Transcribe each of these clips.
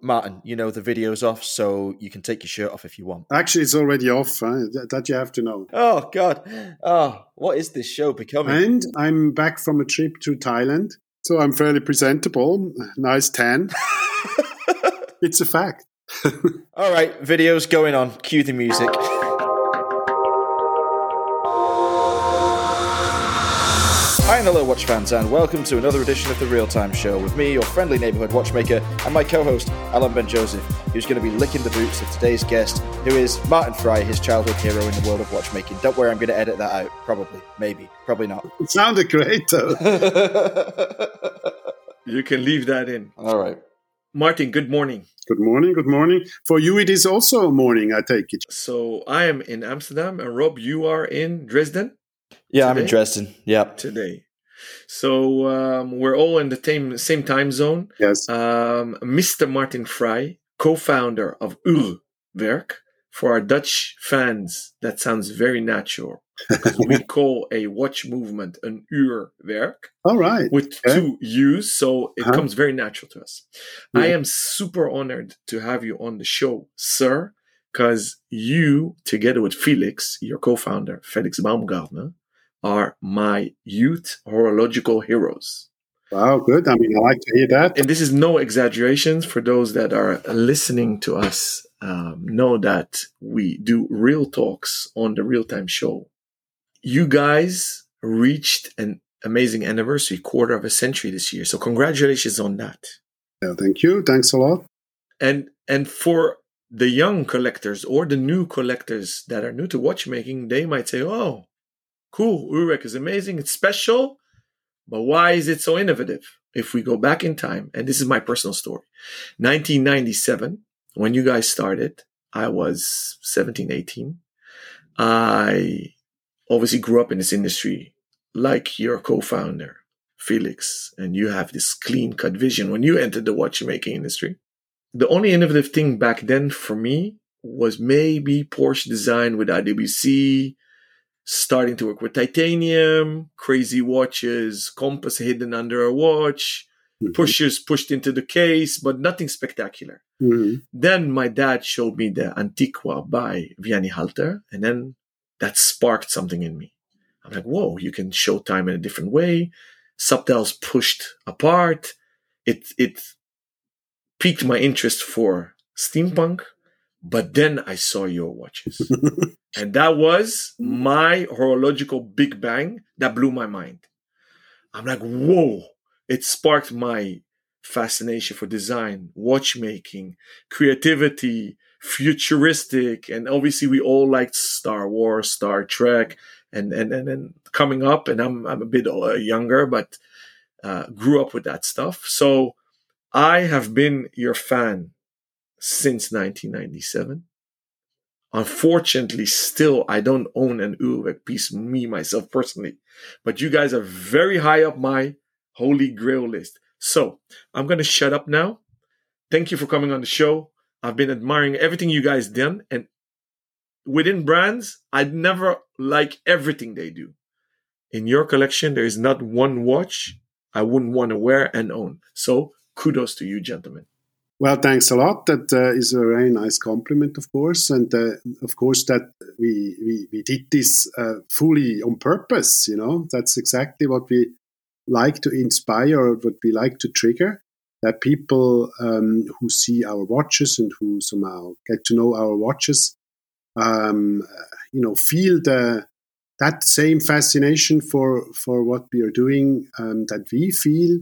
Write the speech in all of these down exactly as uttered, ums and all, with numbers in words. Martin, you know the video's off, so you can take your shirt off if you want. Actually, it's already off. Huh? That you have to know. Oh, God. Oh, what is this show becoming? And I'm back from a trip to Thailand, so I'm fairly presentable. Nice tan. It's a fact. All right, video's going on. Cue the music. Hi and hello, Watch fans, and welcome to another edition of The Real Time Show with me, your friendly neighbourhood watchmaker, and my co-host, Alon Ben-Joseph, who's going to be licking the boots of today's guest, who is Martin Frei, his childhood hero in the world of watchmaking. Don't worry, I'm going to edit that out. Probably. Maybe. Probably not. It sounded great, though. You can leave that in. All right. Martin, good morning. Good morning, good morning. For you, it is also a morning, I take it. So, I am in Amsterdam, and Rob, you are in Dresden? Yeah, today? I'm in Dresden. Yeah, today. So um, we're all in the same same time zone. Yes. Um, Mister Martin Frei, co-founder of URWERK. For our Dutch fans, that sounds very natural. We call a watch movement an URWERK. All right. With okay. two U's, so it huh? comes very natural to us. Yeah. I am super honored to have you on the show, sir. Because you, together with Felix, your co-founder, Felix Baumgartner, are my youth horological heroes. Wow, good. I mean, I like to hear that. And this is no exaggerations. For those that are listening to us, um, know that we do real talks on the real-time show. You guys reached an amazing anniversary, quarter of a century this year. So congratulations on that. Yeah, thank you. Thanks a lot. And and for... the young collectors or the new collectors that are new to watchmaking, they might say, oh, cool, URWERK is amazing, it's special, but why is it so innovative? If we go back in time, and this is my personal story, nineteen ninety-seven, when you guys started, I was seventeen, eighteen. I obviously grew up in this industry like your co-founder, Felix, and you have this clean-cut vision when you entered the watchmaking industry. The only innovative thing back then for me was maybe Porsche Design with I W C, starting to work with titanium, crazy watches, compass hidden under a watch, mm-hmm. pushers pushed into the case, but nothing spectacular. Mm-hmm. Then my dad showed me the Antiqua by Vianney Halter, and then that sparked something in me. I'm like, whoa, you can show time in a different way. Subdials pushed apart. It, it, piqued my interest for steampunk, but then I saw your watches. And that was my horological big bang that blew my mind. I'm like, whoa, it sparked my fascination for design, watchmaking, creativity, futuristic. And obviously we all liked Star Wars, Star Trek, and and and, and coming up, and I'm, I'm a bit younger, but uh, grew up with that stuff. So I have been your fan since nineteen ninety-seven. Unfortunately, still, I don't own an URWERK piece, me, myself, personally. But you guys are very high up my holy grail list. So I'm going to shut up now. Thank you for coming on the show. I've been admiring everything you guys done. And within brands, I'd never like everything they do. In your collection, there is not one watch I wouldn't want to wear and own. So kudos to you, gentlemen. Well, thanks a lot. That uh, is a very nice compliment, of course. And, uh, of course, that we we, we did this uh, fully on purpose, you know. That's exactly what we like to inspire, what we like to trigger, that people um, who see our watches and who somehow get to know our watches, um, you know, feel the that same fascination for, for what we are doing um, that we feel.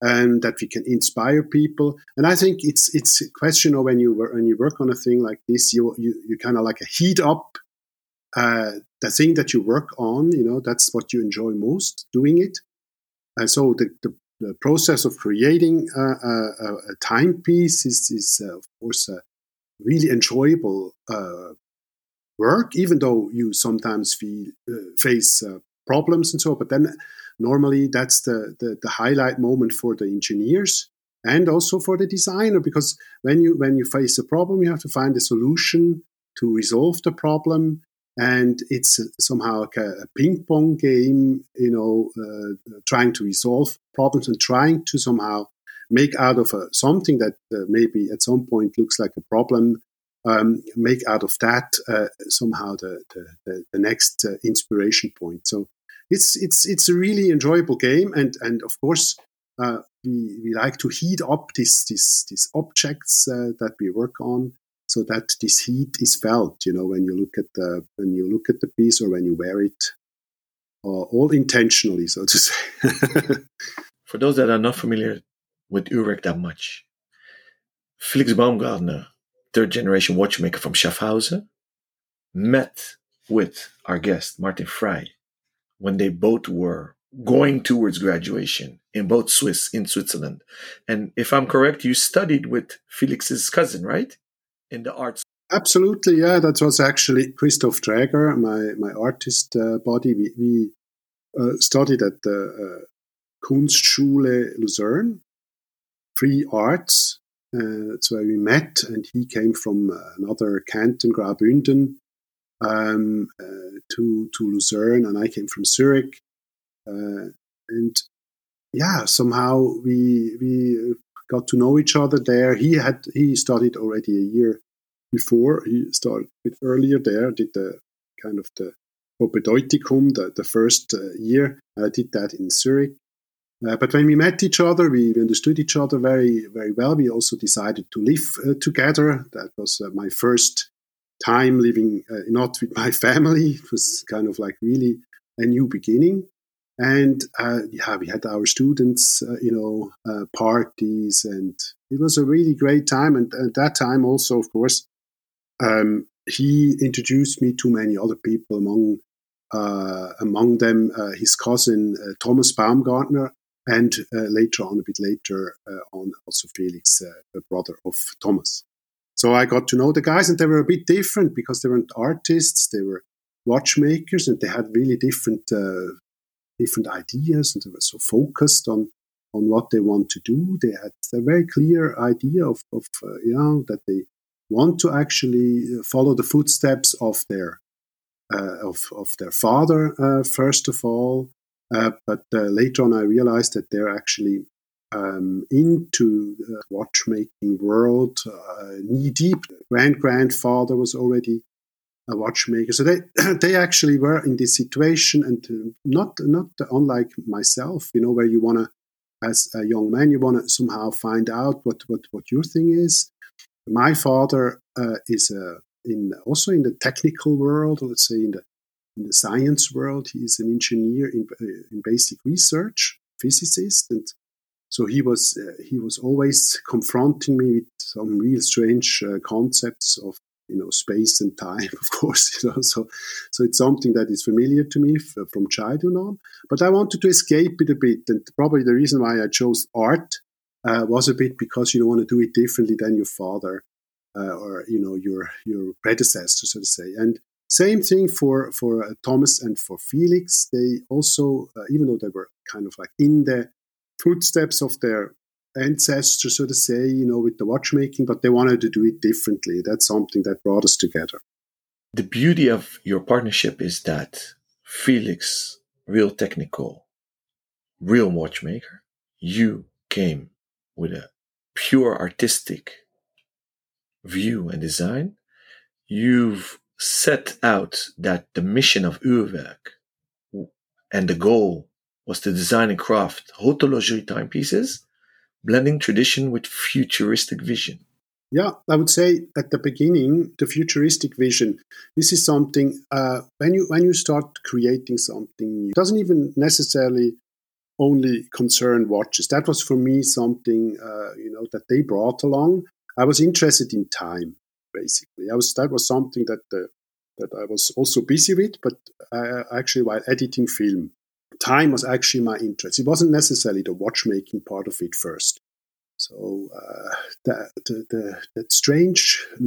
And that we can inspire people, and I think it's it's a question of when you when you work on a thing like this, you you, you kind of like heat up uh, the thing that you work on. You know, that's what you enjoy most doing it, and so the the, the process of creating a, a, a timepiece is is uh, of course a really enjoyable uh, work, even though you sometimes feel uh, face uh, problems and so. But then. Normally, that's the, the, the highlight moment for the engineers and also for the designer, because when you when you face a problem, you have to find a solution to resolve the problem, and it's somehow like a, a ping pong game, you know, uh, trying to resolve problems and trying to somehow make out of a, something that uh, maybe at some point looks like a problem, um, make out of that uh, somehow the, the, the next uh, inspiration point. So it's it's it's a really enjoyable game, and and of course uh, we we like to heat up these these these objects uh, that we work on, so that this heat is felt. You know, when you look at the when you look at the piece or when you wear it, or all intentionally, so to say. For those that are not familiar with URWERK that much, Felix Baumgartner, third generation watchmaker from Schaffhausen, met with our guest Martin Frei when they both were going towards graduation in both Swiss, in Switzerland. And if I'm correct, you studied with Felix's cousin, right? In the arts. Absolutely, yeah. That was actually Christoph Drager, my, my artist uh, buddy. We, we uh, studied at the uh, Kunstschule Luzern, free arts. Uh, that's where we met. And he came from another canton, Graubünden, Um, uh, to to Lucerne, and I came from Zurich, uh, and yeah, somehow we we got to know each other there. He had he studied already a year before. He started a bit earlier there, did the kind of the Propedeutikum, the the first uh, year. I did that in Zurich, uh, but when we met each other, we understood each other very very well. We also decided to live uh, together. That was uh, my first time living uh, not with my family. It was kind of like really a new beginning, and uh, yeah, we had our students, uh, you know, uh, parties, and it was a really great time. And at that time, also, of course, um, he introduced me to many other people. Among uh, among them, uh, his cousin uh, Thomas Baumgartner, and uh, later on, a bit later uh, on, also Felix, uh, the brother of Thomas. So I got to know the guys, and they were a bit different because they weren't artists; they were watchmakers, and they had really different, uh, different ideas, and they were so focused on, on what they want to do. They had a very clear idea of, of uh, you know, that they want to actually follow the footsteps of their, uh, of of their father uh, first of all, uh, but uh, later on I realized that they're actually Um, into the watchmaking world, uh, knee deep. Grand grandfather was already a watchmaker, so they they actually were in this situation, and not not unlike myself, you know, where you wanna, as a young man, you wanna somehow find out what what what your thing is. My father uh, is uh, in also in the technical world, let's say in the in the science world. He is an engineer in in basic research, physicist, and so he was uh, he was always confronting me with some real strange uh, concepts of, you know, space and time, of course, you know. So so it's something that is familiar to me f- from childhood on. But I wanted to escape it a bit, and probably the reason why I chose art uh, was a bit because you don't want to do it differently than your father uh, or, you know, your your predecessor, so to say. And same thing for for uh, Thomas and for Felix. They also, uh, even though they were kind of like in the footsteps of their ancestors, so to say, you know, with the watchmaking, but they wanted to do it differently. That's something that brought us together. The beauty of your partnership is that Felix, real technical, real watchmaker, you came with a pure artistic view and design. You've set out that the mission of URWERK and the goal was to design and craft horlogerie timepieces, blending tradition with futuristic vision. Yeah, I would say at the beginning, the futuristic vision. This is something uh, when you when you start creating something new, it doesn't even necessarily only concern watches. That was for me something uh, you know, that they brought along. I was interested in time, basically. I was that was something that uh, that I was also busy with, but uh, actually while editing film. Time was actually my interest. It wasn't necessarily the watchmaking part of it first. So uh, the, the, the, that strange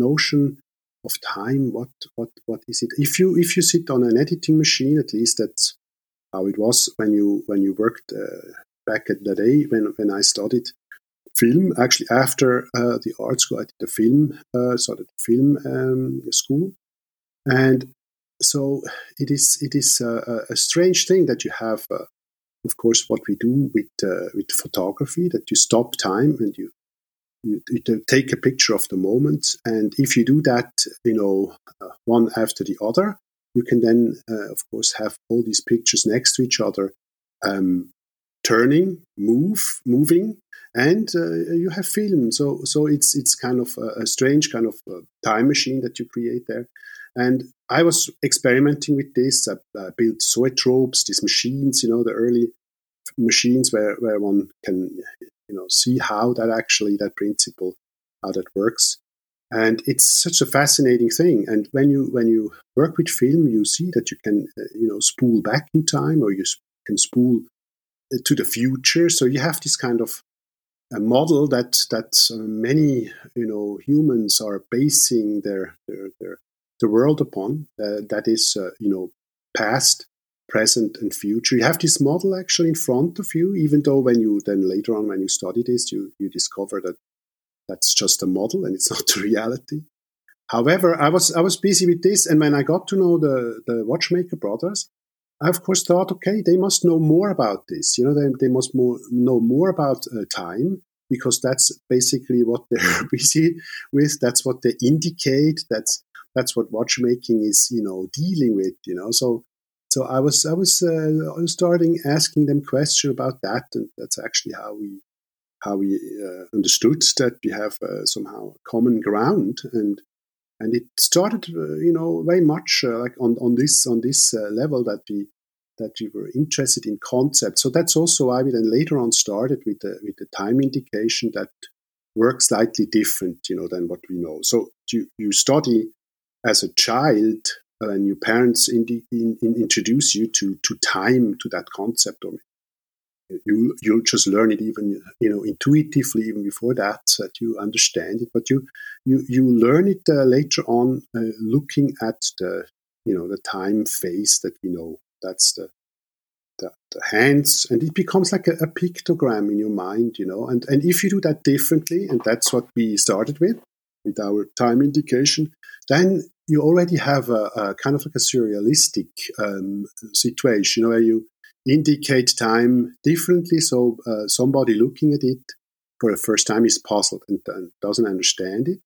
notion of time, what what what is it? If you if you sit on an editing machine, at least that's how it was when you when you worked uh, back at the day when, when I studied film. Actually, after uh, the art school, I did the film, uh, started film um, school, and. So it is. It is a, a strange thing that you have a, of course, what we do with uh, with photography, that you stop time and you, you you take a picture of the moment. And if you do that, you know, uh, one after the other, you can then, uh, of course, have all these pictures next to each other, um, turning, move, moving, and uh, you have film. So, so it's it's kind of a, a strange kind of a time machine that you create there. And I was experimenting with this. I, I built zoetropes, these machines, you know, the early machines where, where one can, you know, see how that actually, that principle, how that works. And it's such a fascinating thing. And when you when you work with film, you see that you can, uh, you know, spool back in time, or you sp- can spool uh, to the future. So you have this kind of a model that that uh, many, you know, humans are basing their their, their the world upon, uh, that is, uh, you know, past, present, and future. You have this model actually in front of you, even though when you then later on, when you study this, you, you discover that that's just a model and it's not the reality. However, I was I was busy with this, and when I got to know the, the watchmaker brothers, I of course thought, okay, they must know more about this. You know, they, they must more, know more about uh, time, because that's basically what they're busy with. That's what they indicate. That's That's what watchmaking is, you know, dealing with, you know. So, so I was, I was, uh, I was starting asking them questions about that, and that's actually how we, how we uh, understood that we have uh, somehow common ground, and and it started, uh, you know, very much uh, like on on this on this uh, level that we that we were interested in concepts. So that's also why we then later on started with the with the time indication that works slightly different, you know, than what we know. So you you study. As a child, uh, and your parents in the, in, in introduce you to, to time, to that concept, or you you'll just learn it even you know intuitively even before that, so that you understand it. But you you you learn it uh, later on, uh, looking at the you know the time phase that we know. That's the the, the hands, and it becomes like a, a pictogram in your mind, you know. And and if you do that differently, and that's what we started with. with our time indication, then you already have a, a kind of like a surrealistic um, situation, you know, where you indicate time differently. So uh, somebody looking at it for the first time is puzzled and, and doesn't understand it.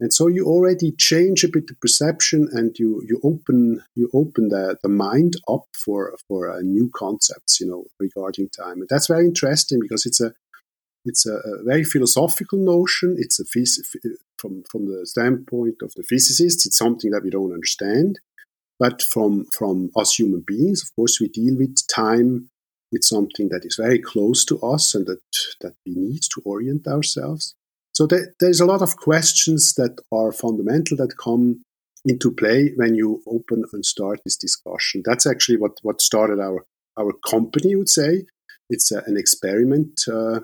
And so you already change a bit the perception, and you, you open you open the, the mind up for for uh, new concepts, you know, regarding time. And that's very interesting, because it's a It's a, a very philosophical notion. It's a phys- from from the standpoint of the physicists, it's something that we don't understand. But from from us human beings, of course, we deal with time. It's something that is very close to us, and that that we need to orient ourselves. So there, there's a lot of questions that are fundamental that come into play when you open and start this discussion. That's actually what what started our our company. You would say it's a, an experiment. Uh,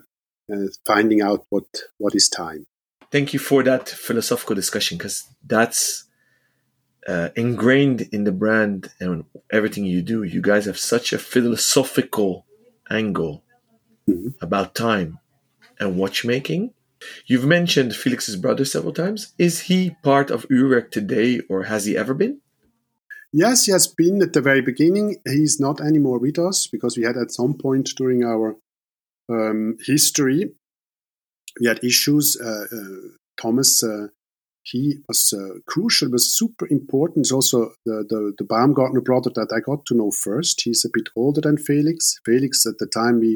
Uh, finding out what, what is time. Thank you for that philosophical discussion, because that's uh, ingrained in the brand and everything you do. You guys have such a philosophical angle mm-hmm. about time and watchmaking. You've mentioned Felix's brother several times. Is he part of URWERK today, or has he ever been? Yes, he has been at the very beginning. He's not anymore with us, because we had at some point during our Um, history, we had issues. Uh, uh, Thomas, uh, he was uh, crucial, was super important. It's also the, the, the Baumgartner brother that I got to know first. He's a bit older than Felix. Felix, at the time we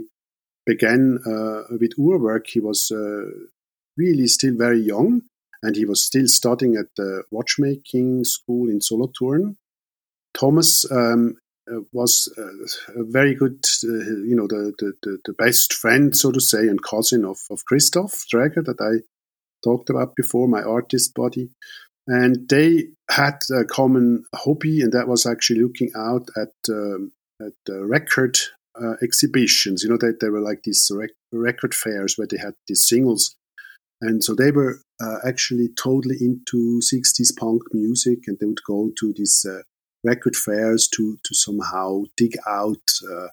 began uh, with URWERK, he was uh, really still very young, and he was still studying at the watchmaking school in Solothurn. Thomas, um, Uh, was uh, a very good, uh, you know, the, the the best friend, so to say, and cousin of, of Christoph Drager that I talked about before, my artist buddy. And they had a common hobby, and that was actually looking out at um, at uh, record uh, exhibitions. You know, they, they were like these rec- record fairs where they had these singles. And so they were uh, actually totally into sixties punk music, and they would go to these uh, record fairs to to somehow dig out, uh,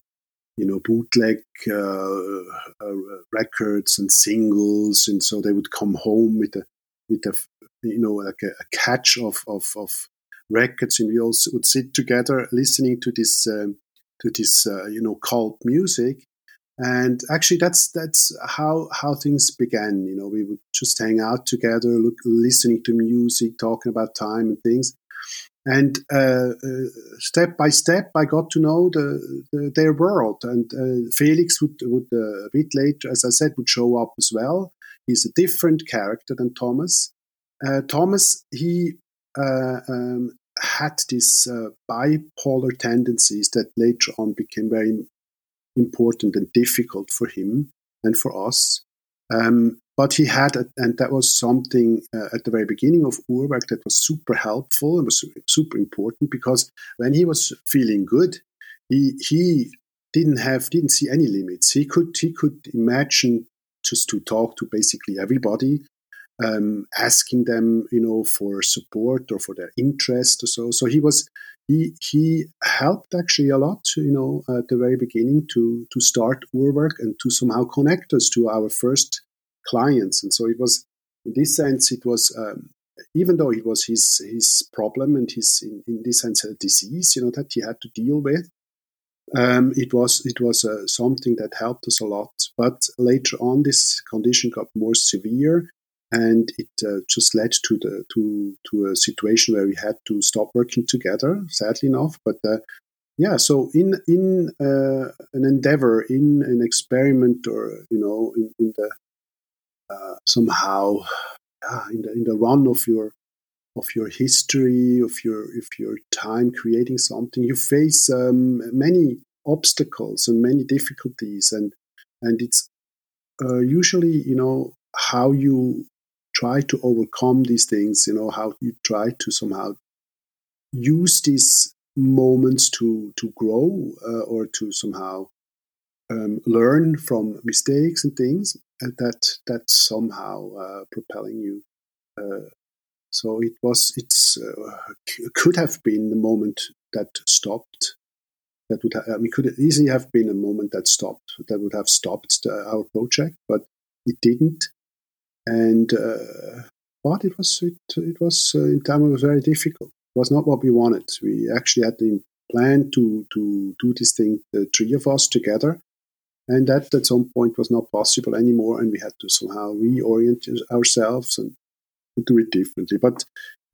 you know, bootleg uh, uh, records and singles, and so they would come home with a with a you know like a, a catch of, of of records, and we all would sit together listening to this um, to this, uh, you know, cult music. And actually, that's that's how how things began. You know, we would just hang out together, look, listening to music, talking about time and things. And uh, uh, step by step, I got to know the, the, their world. And uh, Felix would would uh, a bit later, as I said, would show up as well. He's a different character than Thomas. Uh, Thomas, he uh, um, had these uh, bipolar tendencies that later on became very important and difficult for him and for us. Um, but he had, a, and that was something uh, at the very beginning of URWERK that was super helpful and was super important, because when he was feeling good, he he didn't have, didn't see any limits. He could, he could imagine just to talk to basically everybody, um, asking them, you know, for support or for their interest or so. So he was, he he helped actually a lot, you know, at the very beginning to to start URWERK and to somehow connect us to our first clients. And so it was, in this sense, it was, um, even though it was his his problem and his, in, in this sense, a disease, you know, that he had to deal with, um, it was it was uh, something that helped us a lot. But later on, this condition got more severe, and it uh, just led to the to to a situation where we had to stop working together, sadly enough. But uh, yeah, so in in uh, an endeavor, in an experiment, or you know, in, in the uh, somehow yeah, in the in the run of your of your history, of your of your time creating something, you face um, many obstacles and many difficulties, and and it's uh, usually, you know, how you try to overcome these things, you know, how you try to somehow use these moments to to grow uh, or to somehow um, learn from mistakes and things, and that that's somehow uh, propelling you. Uh, so it was, it's uh, could have been the moment that stopped. That would ha- I mean, could it easily have been a moment that stopped that would have stopped the, our project, but it didn't. And uh, but it was it, it was uh, in time it was very difficult. It was not what we wanted. We actually had the plan to to do this thing, the three of us together, and that at some point was not possible anymore, and we had to somehow reorient ourselves and do it differently. But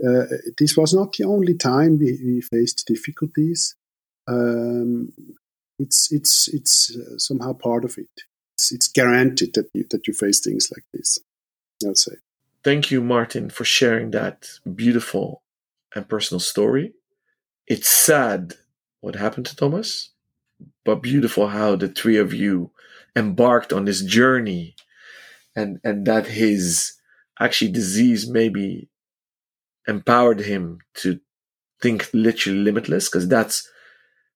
uh, this was not the only time we, we faced difficulties. Um, it's it's it's uh, somehow part of it. It's, it's guaranteed that you, that you face things like this, I would say. Thank you, Martin, for sharing that beautiful and personal story. It's sad what happened to Thomas, but beautiful how the three of you embarked on this journey, and, and that his actually disease maybe empowered him to think literally limitless, because that's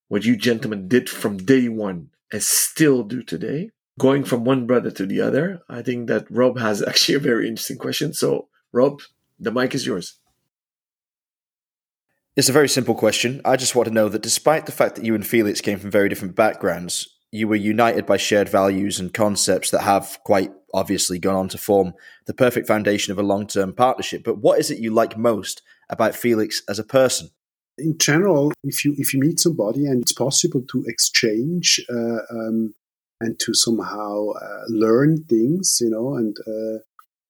what you gentlemen did from day one and still do today. Going from one brother to the other, I think that Rob has actually a very interesting question. So, Rob, the mic is yours. It's a very simple question. I just want to know that despite the fact that you and Felix came from very different backgrounds, you were united by shared values and concepts that have quite obviously gone on to form the perfect foundation of a long-term partnership. But what is it you like most about Felix as a person? In general, if you if you meet somebody and it's possible to exchange uh, um and to somehow uh, learn things, you know, and uh,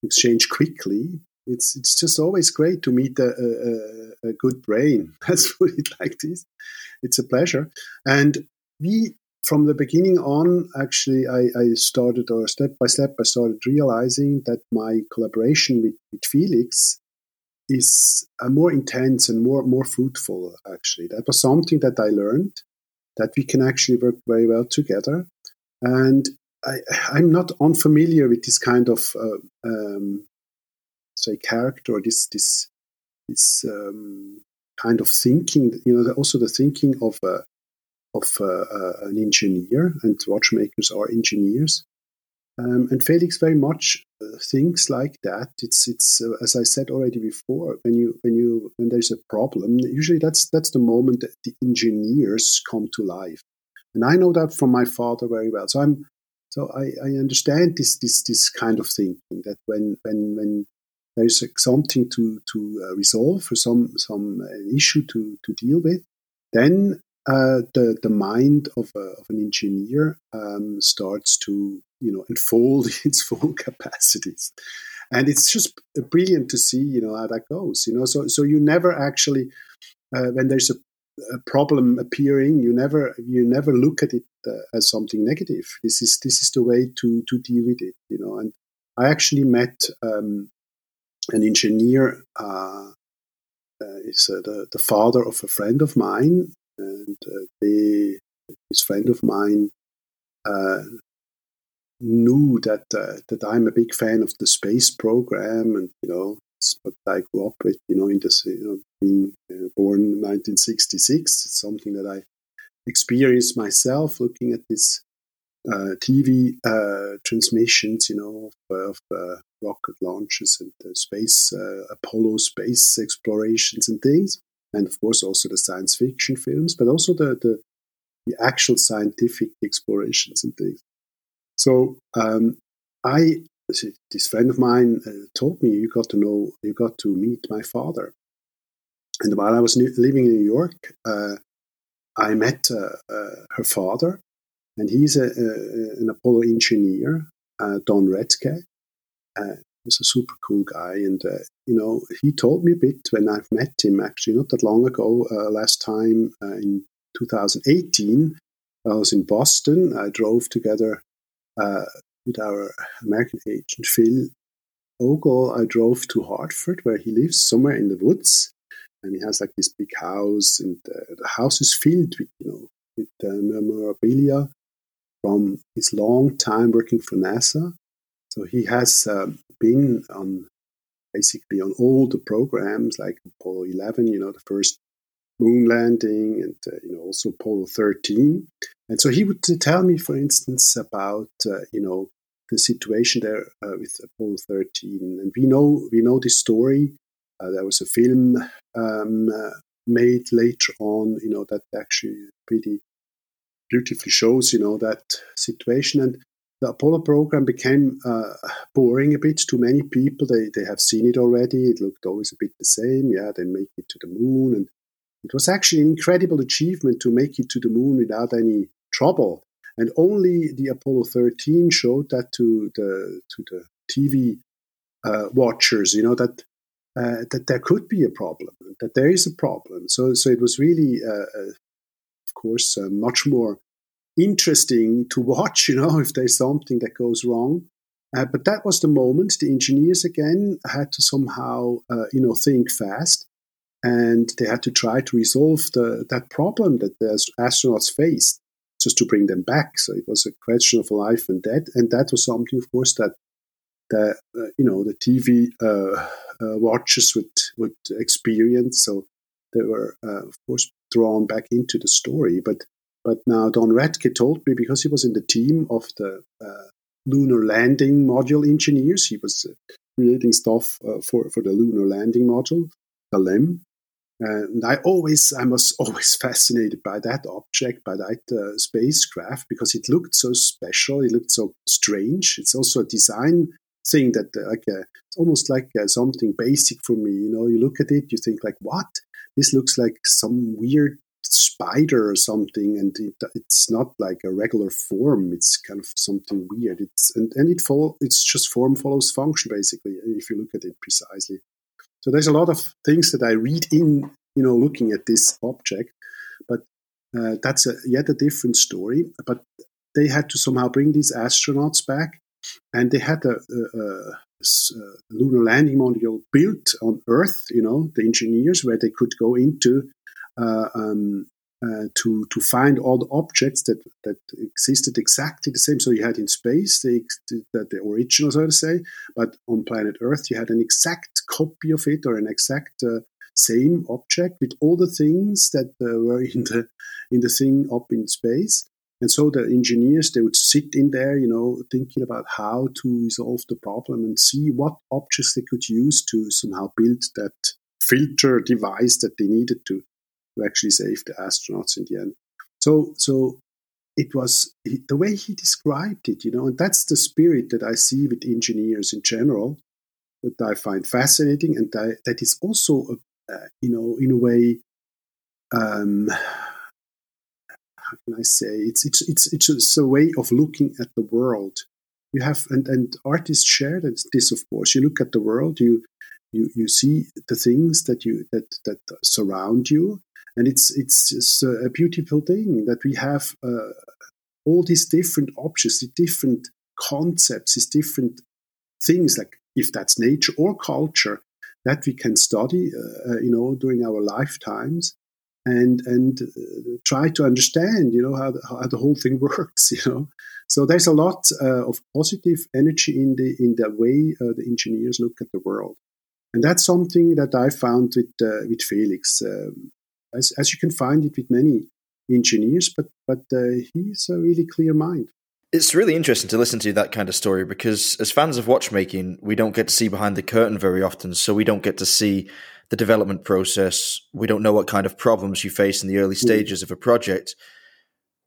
exchange quickly. It's it's just always great to meet a, a, a good brain. Let's put it like this. It's a pleasure. And we, from the beginning on, actually, I, I started, or step by step, I started realizing that my collaboration with, with Felix is uh, more intense and more, more fruitful, actually. That was something that I learned, that we can actually work very well together. And I, I'm not unfamiliar with this kind of, uh, um, say, character, or this this this um, kind of thinking. You know, the, also the thinking of uh, of uh, uh, an engineer, and watchmakers are engineers. Um, and Felix very much uh, thinks like that. It's it's uh, as I said already before. When you when you when there's a problem, usually that's that's the moment that the engineers come to life. And I know that from my father very well. So I'm, so I, I understand this this this kind of thinking, that when when when there is something to to resolve, or some some issue to to deal with, then uh, the the mind of a, of an engineer um, starts to you know unfold its full capacities, and it's just brilliant to see you know how that goes. You know, so so you never actually uh, when there's a a problem appearing, you never you never look at it uh, as something negative. This is this is the way to to deal with it, you know. And I actually met um, an engineer. Uh, uh, is uh, the the father of a friend of mine, and uh, they, this friend of mine uh, knew that uh, that I'm a big fan of the space program, and you know. But I grew up with, you know, in the, you know, being uh, born in nineteen sixty-six. It's something that I experienced myself looking at these uh, T V uh, transmissions, you know, of, of uh, rocket launches and uh, space, uh, Apollo space explorations and things. And of course, also the science fiction films, but also the, the, the actual scientific explorations and things. So um, I... This friend of mine uh, told me, you got to know, you got to meet my father. And while I was new, living in New York, uh, I met uh, uh, her father, and he's a, a, an Apollo engineer, uh, Don Retzke. Uh, he's a super cool guy. And, uh, you know, he told me a bit when I've met him, actually, not that long ago, uh, last time uh, in two thousand eighteen, I was in Boston. I drove together uh with our American agent, Phil Ogle. I drove to Hartford, where he lives, somewhere in the woods. And he has like this big house, and uh, the house is filled with, you know, with uh, memorabilia from his long time working for NASA. So he has um, been on basically on all the programs, like Apollo eleven, you know, the first moon landing, and uh, you know, also Apollo thirteen. And so he would tell me, for instance, about uh, you know the situation there uh, with Apollo thirteen. And we know we know this story. Uh, there was a film um, uh, made later on, you know, that actually pretty beautifully shows you know that situation. And the Apollo program became uh, boring a bit to many people. They they have seen it already. It looked always a bit the same. Yeah, they make it to the moon and. It was actually an incredible achievement to make it to the moon without any trouble. And only the Apollo thirteen showed that to the to the T V uh, watchers, you know, that uh, that there could be a problem, that there is a problem. So so it was really, uh, uh, of course, uh, much more interesting to watch, you know, if there's something that goes wrong. Uh, but that was the moment. The engineers, again, had to somehow, uh, you know, think fast. And they had to try to resolve the, that problem that the astronauts faced, just to bring them back. So it was a question of life and death, and that was something, of course, that the uh, you know the T V uh, uh, watchers would would experience. So they were, uh, of course, drawn back into the story. But but now Don Retzke told me, because he was in the team of the uh, lunar landing module engineers. He was uh, creating stuff uh, for for the lunar landing module, the L E M. And I always, I was always fascinated by that object, by that uh, spacecraft, because it looked so special. It looked so strange. It's also a design thing that, uh, like, a, it's almost like uh, something basic for me. You know, you look at it, you think like, what? This looks like some weird spider or something, and it, it's not like a regular form. It's kind of something weird. It's and and it follow. It's just form follows function, basically. If you look at it precisely. So there's a lot of things that I read in, you know, looking at this object, but uh, that's a, yet a different story. But they had to somehow bring these astronauts back, and they had a, a, a, a lunar landing module built on Earth, you know, the engineers, where they could go into uh, um, uh, to to find all the objects that, that existed exactly the same. So you had in space the, the, the original, so to say, but on planet Earth you had an exact copy of it, or an exact uh, same object with all the things that uh, were in the in the thing up in space. And so the engineers, they would sit in there, you know, thinking about how to resolve the problem and see what objects they could use to somehow build that filter device that they needed to to actually save the astronauts in the end. So, so it was the way he described it, you know, and that's the spirit that I see with engineers in general, that I find fascinating, and that, that is also, uh, you know, in a way, um, how can I say? It's it's it's it's just a way of looking at the world. You have and, and artists share this, of course. You look at the world, you you you see the things that you that that surround you, and it's it's just a beautiful thing that we have uh, all these different objects, the different concepts, these different things, like if that's nature or culture, that we can study, uh, you know, during our lifetimes, and and uh, try to understand, you know, how the, how the whole thing works, you know. So there's a lot uh, of positive energy in the in the way uh, the engineers look at the world, and that's something that I found with uh, with Felix, um, as as you can find it with many engineers, but but uh, he's a really clear mind. It's really interesting to listen to that kind of story, because as fans of watchmaking, we don't get to see behind the curtain very often. So we don't get to see the development process. We don't know what kind of problems you face in the early stages of a project.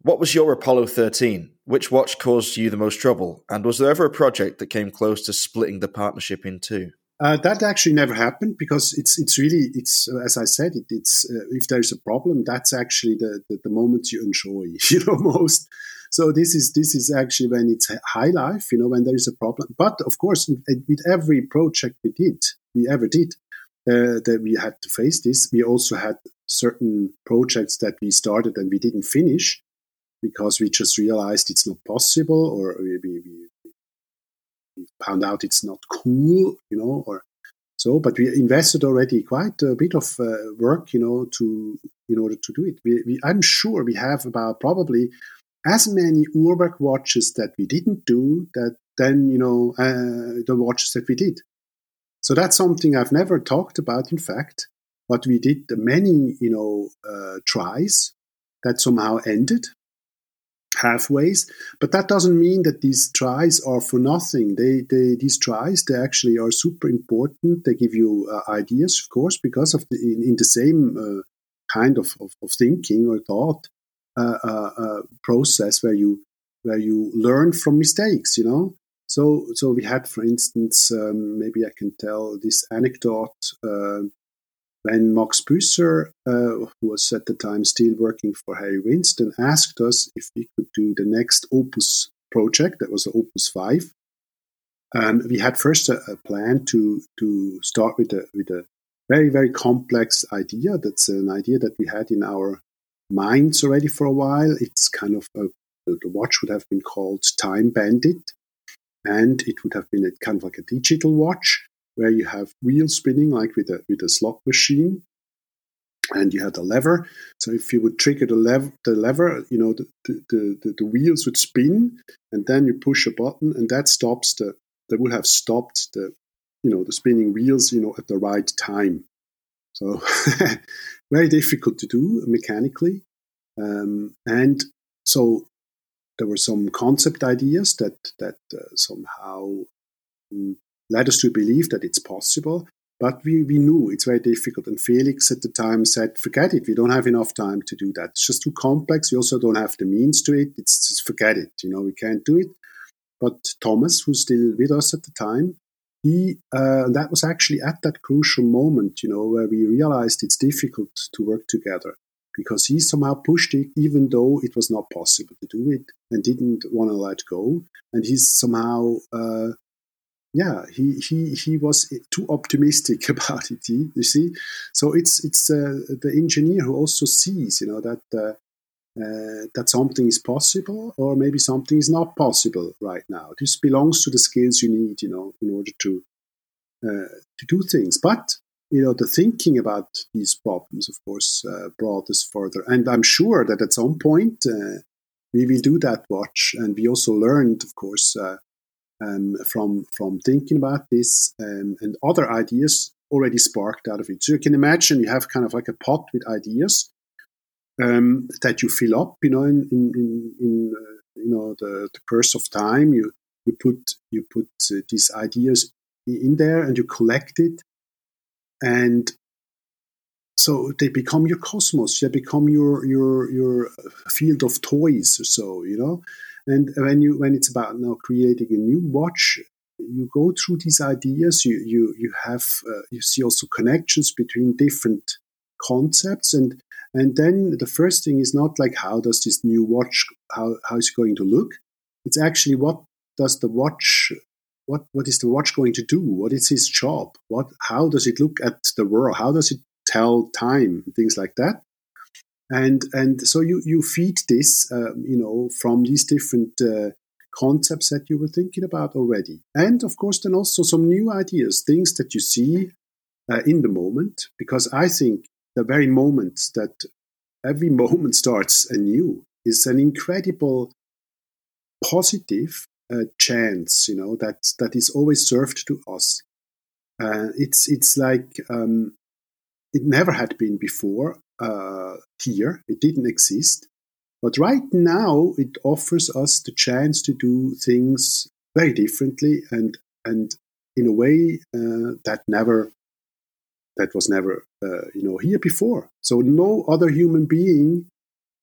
What was your Apollo thirteen? Which watch caused you the most trouble? And was there ever a project that came close to splitting the partnership in two? Uh, that actually never happened, because it's it's really, it's uh, as I said, it, it's uh, if there's a problem, that's actually the, the, the moment you enjoy, you know, most. So this is this is actually when it's high life, you know, when there is a problem. But of course, with every project we did, we ever did, uh, that we had to face this. We also had certain projects that we started and we didn't finish because we just realized it's not possible, or we, we, we found out it's not cool, you know, or so. But we invested already quite a bit of uh, work, you know, to in order to do it. We, we, I'm sure we have about probably as many URWERK watches that we didn't do, that then, you know, uh, the watches that we did. So that's something I've never talked about, in fact, but we did the many, you know, uh, tries that somehow ended halfways. But that doesn't mean that these tries are for nothing. They, they these tries, they actually are super important. They give you uh, ideas, of course, because of the, in, in the same uh, kind of, of, of thinking or thought. Uh, uh, uh, process where you where you learn from mistakes, you know. So so we had, for instance, um, maybe I can tell this anecdote uh, when Max Büsser, uh, who was at the time still working for Harry Winston, asked us if we could do the next Opus project. That was the Opus five, and we had first a, a plan to to start with a with a very very complex idea. That's an idea that we had in our minds already for a while. It's kind of a, the watch would have been called Time Bandit, and it would have been a, kind of like a digital watch where you have wheel spinning, like with a with a slot machine, and you had a lever. So if you would trigger the lever, the lever, you know, the the, the the wheels would spin, and then you push a button, and that stops the that would have stopped the you know the spinning wheels, you know, at the right time. So very difficult to do mechanically. Um, and so there were some concept ideas that, that uh, somehow um, led us to believe that it's possible. But we, we knew it's very difficult. And Felix at the time said, forget it. We don't have enough time to do that. It's just too complex. We also don't have the means to it. It's just forget it. You know, we can't do it. But Thomas, who's still with us at the time, He, uh, that was actually at that crucial moment, you know, where we realized it's difficult to work together, because he somehow pushed it, even though it was not possible to do it, and didn't want to let go. And he's somehow, uh, yeah, he he he was too optimistic about it. You see, so it's it's uh, the engineer who also sees, you know, that uh, uh, that something is possible, or maybe something is not possible right now. This belongs to the skills you need, you know, in order to uh, to do things. But you know, the thinking about these problems, of course, uh, brought us further. And I'm sure that at some point uh, we will do that watch. And we also learned, of course, uh, um, from from thinking about this, um, and other ideas already sparked out of it. So you can imagine you have kind of like a pot with ideas. Um, that you fill up, you know, in in, in, in uh, you know the, the course of time, you you put you put uh, these ideas in there, and you collect it, and so they become your cosmos. They become your your your field of toys, or so, you know. And when you when it's about now creating a new watch, you go through these ideas. You you you have uh, you see also connections between different concepts, and And then the first thing is not like, how does this new watch, how, how is it going to look? It's actually, what does the watch, what, what is the watch going to do? What is his job? What, how does it look at the world? How does it tell time? Things like that. And, and so you, you feed this, uh, you know, from these different uh, concepts that you were thinking about already. And of course, then also some new ideas, things that you see uh, in the moment, because I think the very moment that every moment starts anew is an incredible positive uh, chance, you know, that, that is always served to us. Uh, it's, it's like, um, it never had been before uh, here. It didn't exist. But right now, it offers us the chance to do things very differently and, and in a way uh, that never, that was never, uh, you know, here before. So no other human being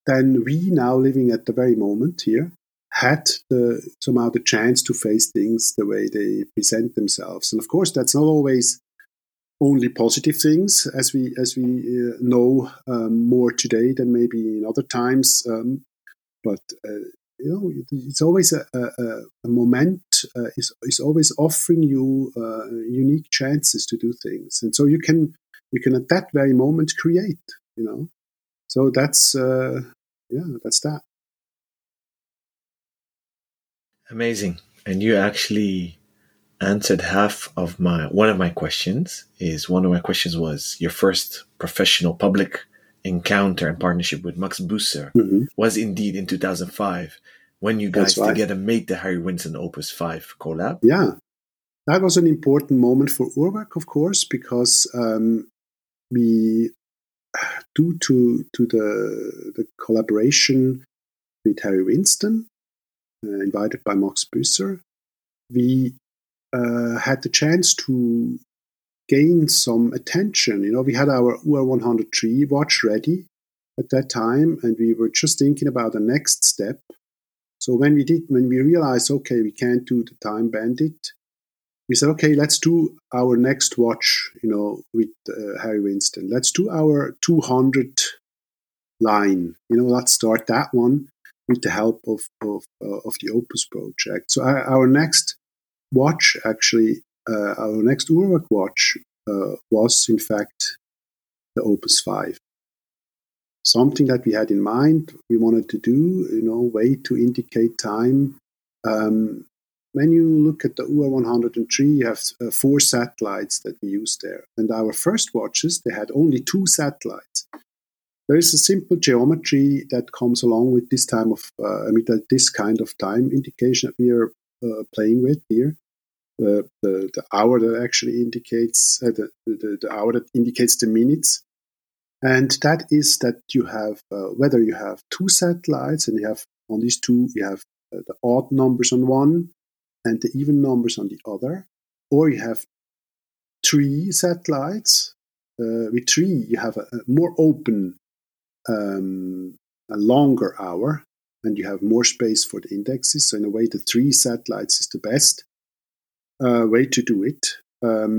than we now living at the very moment here had the, somehow the chance to face things the way they present themselves. And of course, that's not always only positive things, as we as we uh, know um, more today than maybe in other times. Um, but uh, you know, it's always a, a, a moment. Uh, is is always offering you uh, unique chances to do things, and so you can you can at that very moment create. You know, so that's uh, yeah, that's that. Amazing, and you actually answered half of my one of my questions is one of my questions was your first professional public encounter and partnership with Max Büsser mm-hmm. was indeed in two thousand five when you guys right. together made the Harry Winston Opus five collab. Yeah, that was an important moment for URWERK, of course, because um, we, due to to the the collaboration with Harry Winston, uh, invited by Max Büsser, we Uh, had the chance to gain some attention. You know, we had our U R one oh three watch ready at that time, and we were just thinking about the next step. So when we did, when we realized, okay, we can't do the Time Bandit, we said, okay, let's do our next watch, you know, with uh, Harry Winston. Let's do our two hundred line. You know, let's start that one with the help of, of, uh, of the Opus project. So our, our next watch, actually, uh, our next URWERK watch uh, was, in fact, the Opus five. Something that we had in mind, we wanted to do, you know, way to indicate time. Um, when you look at the U R one oh three, you have uh, four satellites that we use there. And our first watches, they had only two satellites. There is a simple geometry that comes along with this time of, uh, I mean, that this kind of time indication that we are Uh, playing with here, uh, the the hour that actually indicates uh, the, the the hour that indicates the minutes, and that is that you have uh, whether you have two satellites and you have on these two you have uh, the odd numbers on one and the even numbers on the other, or you have three satellites. Uh, with three, you have a, a more open, um, a longer hour. And you have more space for the indexes. So in a way, the three satellites is the best uh, way to do it. Um,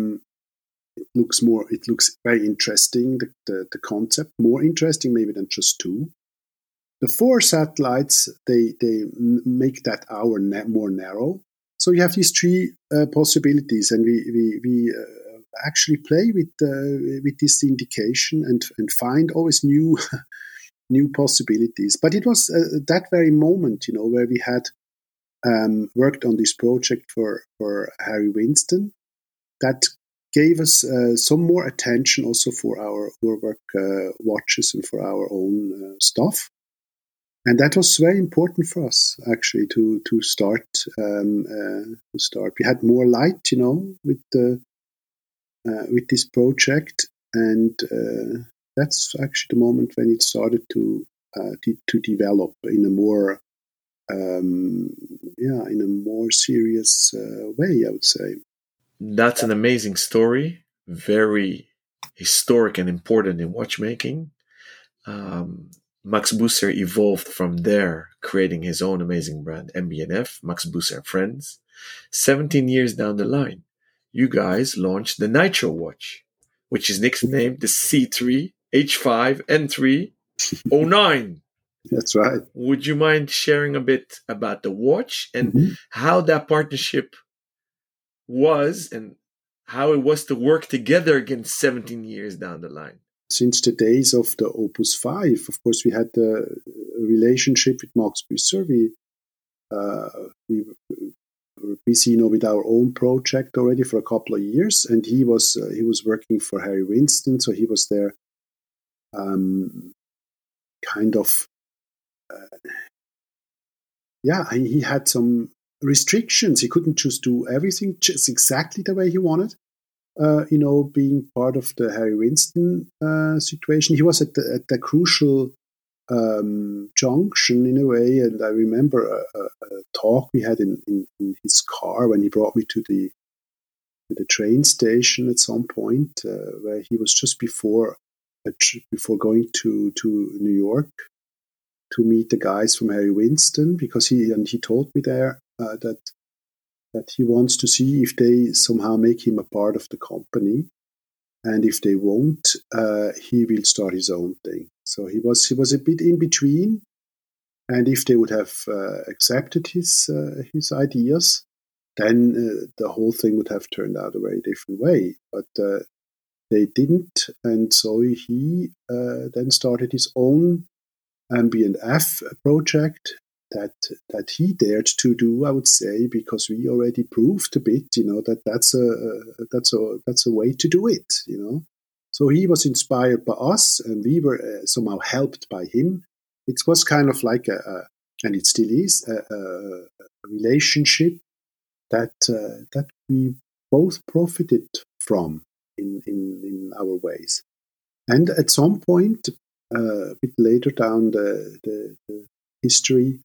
it looks more. It looks very interesting. The, the the concept more interesting maybe than just two. The four satellites they they make that hour na- more narrow. So you have these three uh, possibilities, and we we we uh, actually play with uh, with this indication and and find always new. new possibilities. But it was uh, that very moment, you know, where we had um, worked on this project for, for Harry Winston that gave us uh, some more attention also for our URWERK uh, watches and for our own uh, stuff. And that was very important for us, actually, to to start. Um, uh, to start. We had more light, you know, with, the, uh, with this project and... Uh, That's actually the moment when it started to uh, de- to develop in a more um, yeah in a more serious uh, way, I would say. That's an amazing story, very historic and important in watchmaking. Um, Max Büsser evolved from there, creating his own amazing brand, M B and F, Max Büsser and Friends. seventeen years down the line, you guys launched the Nitro watch, which is nicknamed the C three H five N three oh nine. That's right. Would you mind sharing a bit about the watch and mm-hmm. how that partnership was and how it was to work together again seventeen years down the line? Since the days of the Opus five, of course, we had a relationship with Max Büsser. We, uh, we were busy, you know, with our own project already for a couple of years, and he was uh, he was working for Harry Winston, so he was there, um, kind of. Uh, yeah, he had some restrictions. He couldn't just do everything just exactly the way he wanted. Uh, you know, being part of the Harry Winston uh, situation, he was at the, at the crucial um, junction in a way. And I remember a, a, a talk we had in, in, in his car when he brought me to the to the train station at some point, uh, where he was just before a trip, before going to to New York, to meet the guys from Harry Winston, because he and he told me there uh, that that he wants to see if they somehow make him a part of the company, and if they won't, uh, he will start his own thing. So he was he was a bit in between, and if they would have uh, accepted his uh, his ideas, then uh, the whole thing would have turned out a very different way. But uh, they didn't, and so he uh, then started his own M B and F project that that he dared to do, I would say, because we already proved a bit, you know, that that's a that's a that's a way to do it, you know. So he was inspired by us, and we were uh, somehow helped by him. It was kind of like a, a and it still is a, a relationship that uh, that we both profited from in, in in our ways, and at some point. Uh, a bit later down the, the, the history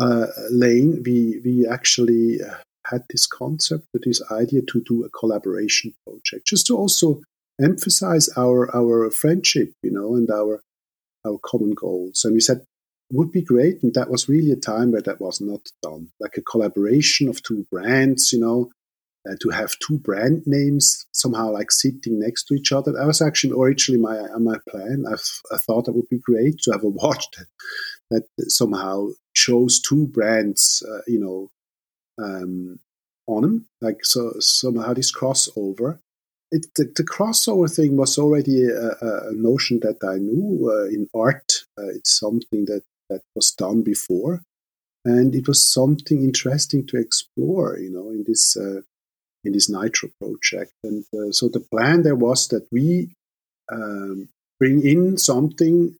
uh, lane, we we actually had this concept, this idea to do a collaboration project, just to also emphasize our our friendship, you know, and our our common goals. And we said, would be great, and that was really a time where that was not done, like a collaboration of two brands, you know, uh, to have two brand names somehow like sitting next to each other. That was actually originally my my plan. I, f- I thought it would be great to have a watch that, that somehow shows two brands, uh, you know, um, on them, like so somehow this crossover. It, the, the crossover thing was already a, a notion that I knew uh, in art. Uh, it's something that, that was done before, and it was something interesting to explore, you know, in this. Uh, in this Nitro project. And uh, so the plan there was that we um, bring in something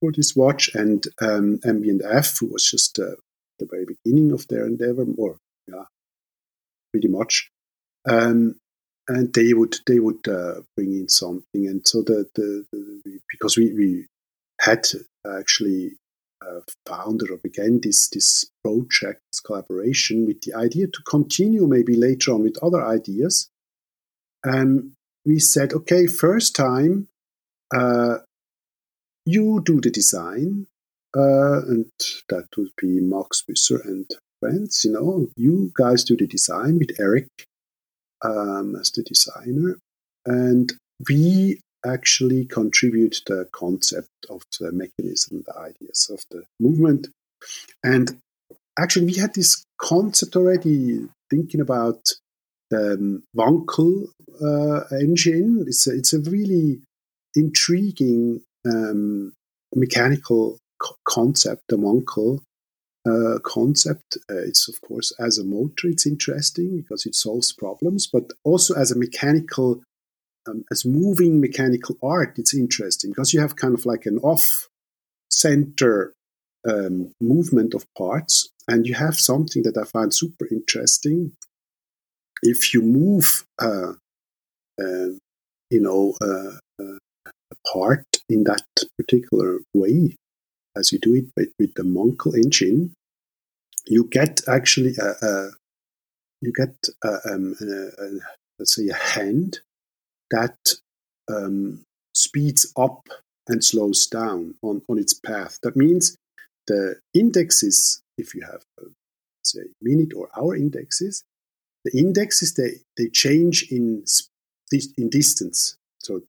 for this watch, and um, M B and F, who was just uh, the very beginning of their endeavor, or yeah, pretty much. Um, and they would they would uh, bring in something. And so the, the, the because we, we had actually Uh, founded or began this this project, this collaboration, with the idea to continue maybe later on with other ideas. Um, we said, okay, first time uh, you do the design, uh, and that would be Max Büsser and friends, you know, you guys do the design with Eric um, as the designer, and we actually contribute the concept of the mechanism, the ideas of the movement. And actually we had this concept already, thinking about the um, Wankel uh, engine. It's a, it's a really intriguing um, mechanical co- concept, the Wankel uh, concept. Uh, it's, of course, as a motor, it's interesting because it solves problems, but also as a mechanical Um, as moving mechanical art, it's interesting because you have kind of like an off-center um, movement of parts, and you have something that I find super interesting. If you move, uh, uh, you know, uh, uh, a part in that particular way, as you do it with, with the Wankel engine, you get actually a, a you get a, um, a, a, let's say a hand that um, speeds up and slows down on, on its path. That means the indexes, if you have, uh, say, minute or hour indexes, the indexes, they, they change in, in distance. So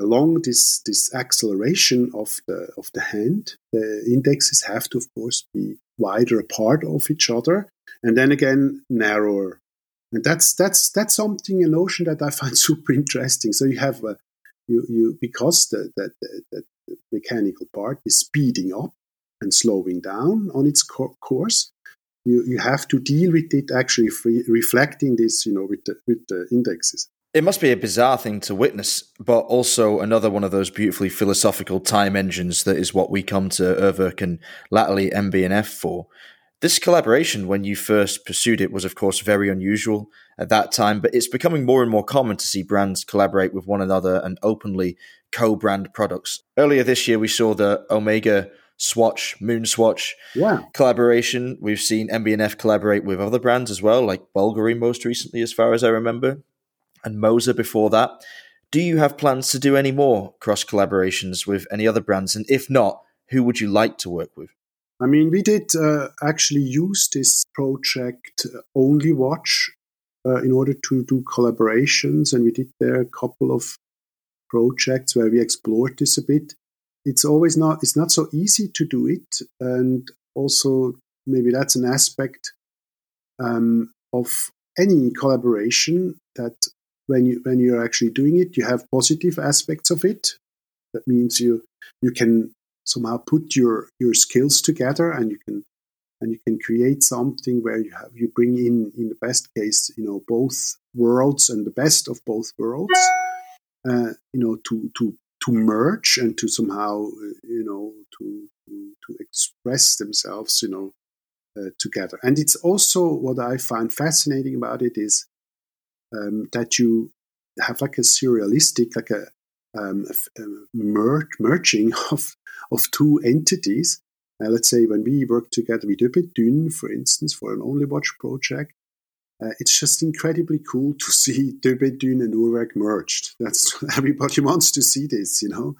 along this this acceleration of the of the hand, the indexes have to, of course, be wider apart of each other, and then again narrower. And that's that's that's something, a notion that I find super interesting. So you have a, you you because the the, the the mechanical part is speeding up and slowing down on its co- course. You you have to deal with it actually free, reflecting this, you know, with the, with the indexes. It must be a bizarre thing to witness, but also another one of those beautifully philosophical time engines that is what we come to URWERK and latterly M B and F for. This collaboration, when you first pursued it, was of course very unusual at that time, but it's becoming more and more common to see brands collaborate with one another and openly co-brand products. Earlier this year, we saw the Omega Swatch, Moon Swatch yeah. collaboration. We've seen M B and F collaborate with other brands as well, like Bulgari most recently, as far as I remember, and Moser before that. Do you have plans to do any more cross-collaborations with any other brands? And if not, who would you like to work with? I mean, we did uh, actually use this project uh, Only Watch uh, in order to do collaborations. And we did there a couple of projects where we explored this a bit. It's always not, it's not so easy to do it. And also maybe that's an aspect um, of any collaboration that When you when you're actually doing it, you have positive aspects of it. That means you you can somehow put your, your skills together, and you can and you can create something where you have you bring in in the best case, you know, both worlds and the best of both worlds, uh, you know, to to to merge and to somehow you know to to express themselves, you know, uh, together. And it's also what I find fascinating about it is. Um, that you have like a serialistic, like a, um, a, a mer- merging of of two entities. Uh, let's say when we work together with De Bethune, for instance, for an Only Watch project, uh, it's just incredibly cool to see De Bethune and URWERK merged. That's everybody wants to see this, you know.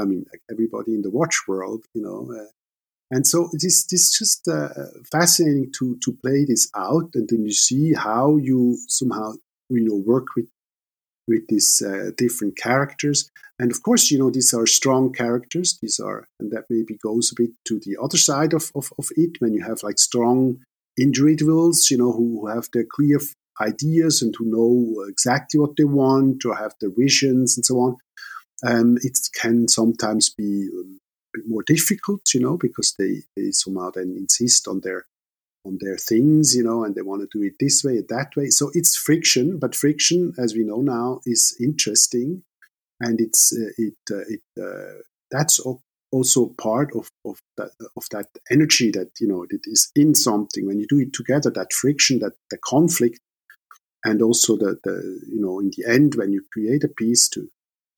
I mean, like everybody in the watch world, you know. Uh, and so this this just uh, fascinating to to play this out, and then you see how you somehow. You know, work with with these uh, different characters, and of course, you know, these are strong characters. These are, and that maybe goes a bit to the other side of of, of it when you have like strong individuals, you know, who have their clear ideas and who know exactly what they want or have their visions and so on. Um, it can sometimes be a bit more difficult, you know, because they they somehow then insist on their. on their things, you know, and they want to do it this way, that way. So it's friction, but friction, as we know now, is interesting, and it's uh, it uh, it uh, that's also part of of that of that energy that you know that is in something when you do it together. That friction, that the conflict, and also the the you know in the end when you create a piece to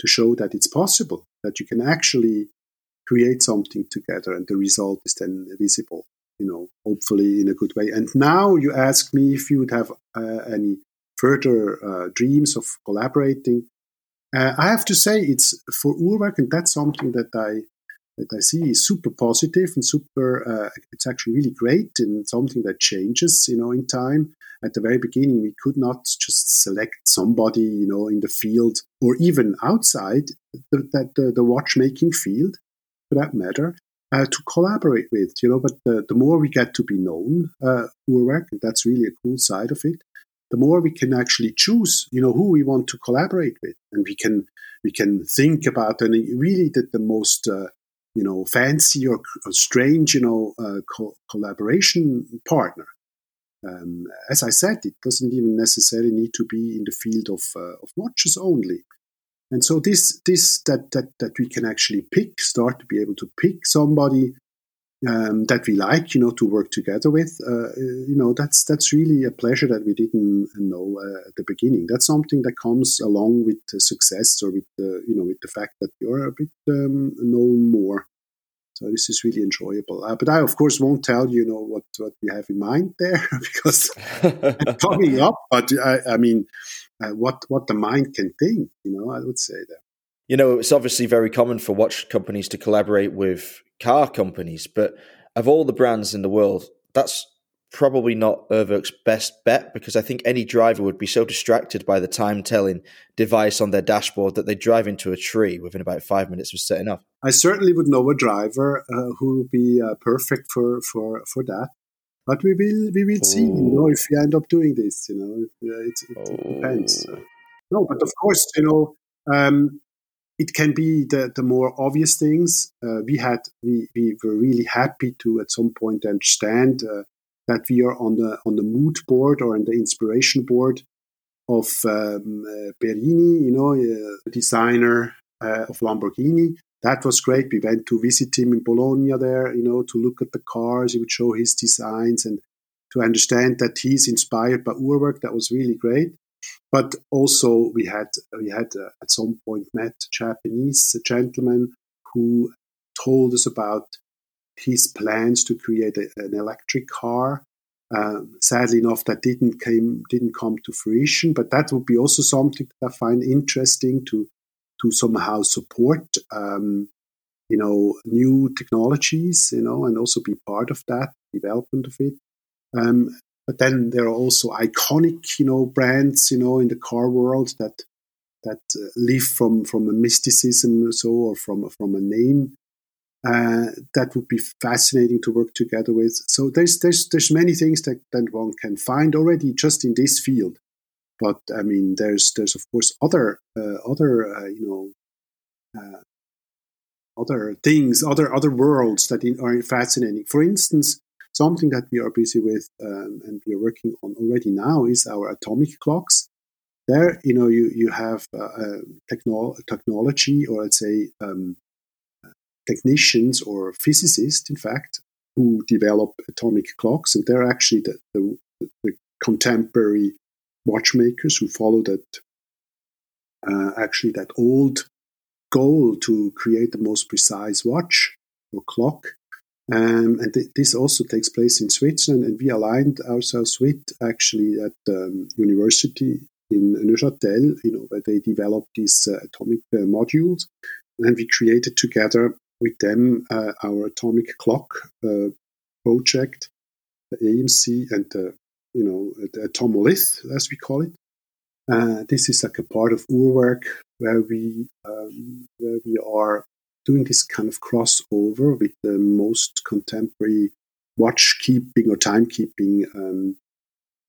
to show that it's possible that you can actually create something together, and the result is then visible. You know, hopefully in a good way. And now you ask me if you would have uh, any further uh, dreams of collaborating. Uh, I have to say it's for URWERK, and that's something that I that I see is super positive and super, uh, it's actually really great and something that changes, you know, in time. At the very beginning, we could not just select somebody, you know, in the field or even outside the, that, the, the watchmaking field, for that matter. Uh, to collaborate with, you know, but the, the more we get to be known, uh, URWERK, and that's really a cool side of it, the more we can actually choose, you know, who we want to collaborate with. And we can we can think about and really the, the most, uh, you know, fancy or, or strange, you know, uh, co- collaboration partner. Um, as I said, it doesn't even necessarily need to be in the field of uh, of watches only. And so this this that that that we can actually pick, start to be able to pick somebody um, that we like, you know, to work together with. Uh, you know, that's that's really a pleasure that we didn't know uh, at the beginning. That's something that comes along with the success or with the you know with the fact that you're a bit um, known more. So this is really enjoyable. Uh, but I of course won't tell you, you know what what we have in mind there because it's coming up. But I, I mean. Uh, what what the mind can think, you know, I would say that. You know, it's obviously very common for watch companies to collaborate with car companies, but of all the brands in the world, that's probably not URWERK's best bet, because I think any driver would be so distracted by the time-telling device on their dashboard that they drive into a tree within about five minutes of setting up. I certainly would know a driver uh, who would be uh, perfect for, for, for that. But we will we will see, you know, if we end up doing this, you know, it, it, it depends. No, but of course, you know, um, it can be the, the more obvious things. Uh, we had we, we were really happy to at some point understand uh, that we are on the on the mood board or on the inspiration board of um, uh, Berini, you know, uh, designer uh, of Lamborghini. That was great. We went to visit him in Bologna there, you know, to look at the cars. He would show his designs and to understand that he's inspired by URWERK. That was really great. But also we had we had uh, at some point met a Japanese a gentleman who told us about his plans to create a, an electric car. Uh, sadly enough, that didn't came didn't come to fruition. But that would be also something that I find interesting to. to somehow support, um, you know, new technologies, you know, and also be part of that development of it. Um, but then there are also iconic, you know, brands, you know, in the car world that that uh, live from from a mysticism or so, or from from a name. Uh, that would be fascinating to work together with. So there's there's there's many things that, that one can find already just in this field. But I mean, there's there's of course other uh, other uh, you know uh, other things, other other worlds that in, are fascinating. For instance, something that we are busy with um, and we are working on already now is our atomic clocks. There, you know, you you have uh, uh, technol- technology, or let's say um, technicians or physicists, in fact, who develop atomic clocks, and they're actually the the, the contemporary watchmakers who follow that uh, actually that old goal to create the most precise watch or clock, um, and th- this also takes place in Switzerland. And we aligned ourselves with actually at the um, university in Neuchâtel, you know, where they developed these uh, atomic uh, modules, and we created together with them uh, our atomic clock uh, project, the A M C, and the. Uh, you know, a tomolith, as we call it. Uh, this is like a part of URWERK where we um, where we are doing this kind of crossover with the most contemporary watchkeeping or timekeeping um,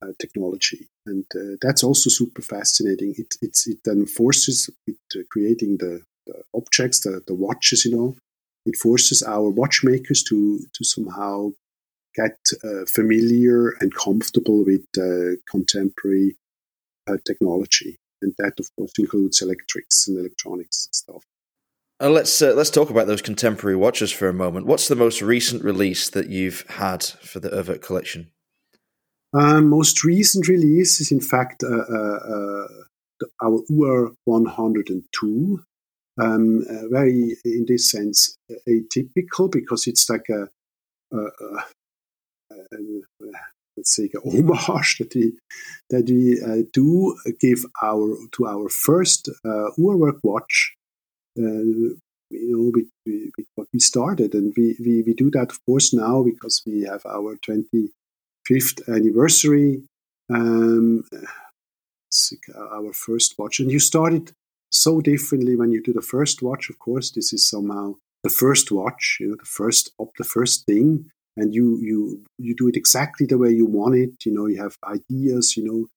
uh, technology, and uh, that's also super fascinating. It it's, it then forces with uh, creating the, the objects, the, the watches, you know, it forces our watchmakers to to somehow. Get uh, familiar and comfortable with uh, contemporary uh, technology, and that, of course, includes electrics and electronics and stuff. And let's uh, let's talk about those contemporary watches for a moment. What's the most recent release that you've had for the URWERK collection? Uh, most recent release is, in fact, uh, uh, uh, the, our U R one oh two. Um, uh, very, in this sense, atypical, because it's like a. a, a Uh, let's say a homage that we that we uh, do give our to our first uh, URWERK watch, uh, you know, with, with what we started, and we, we we do that of course now because we have our twenty-fifth anniversary, um, our first watch, and you started so differently when you do the first watch. Of course, this is somehow the first watch, you know, the first up, the first thing. And you, you you do it exactly the way you want it. You know, you have ideas, you know,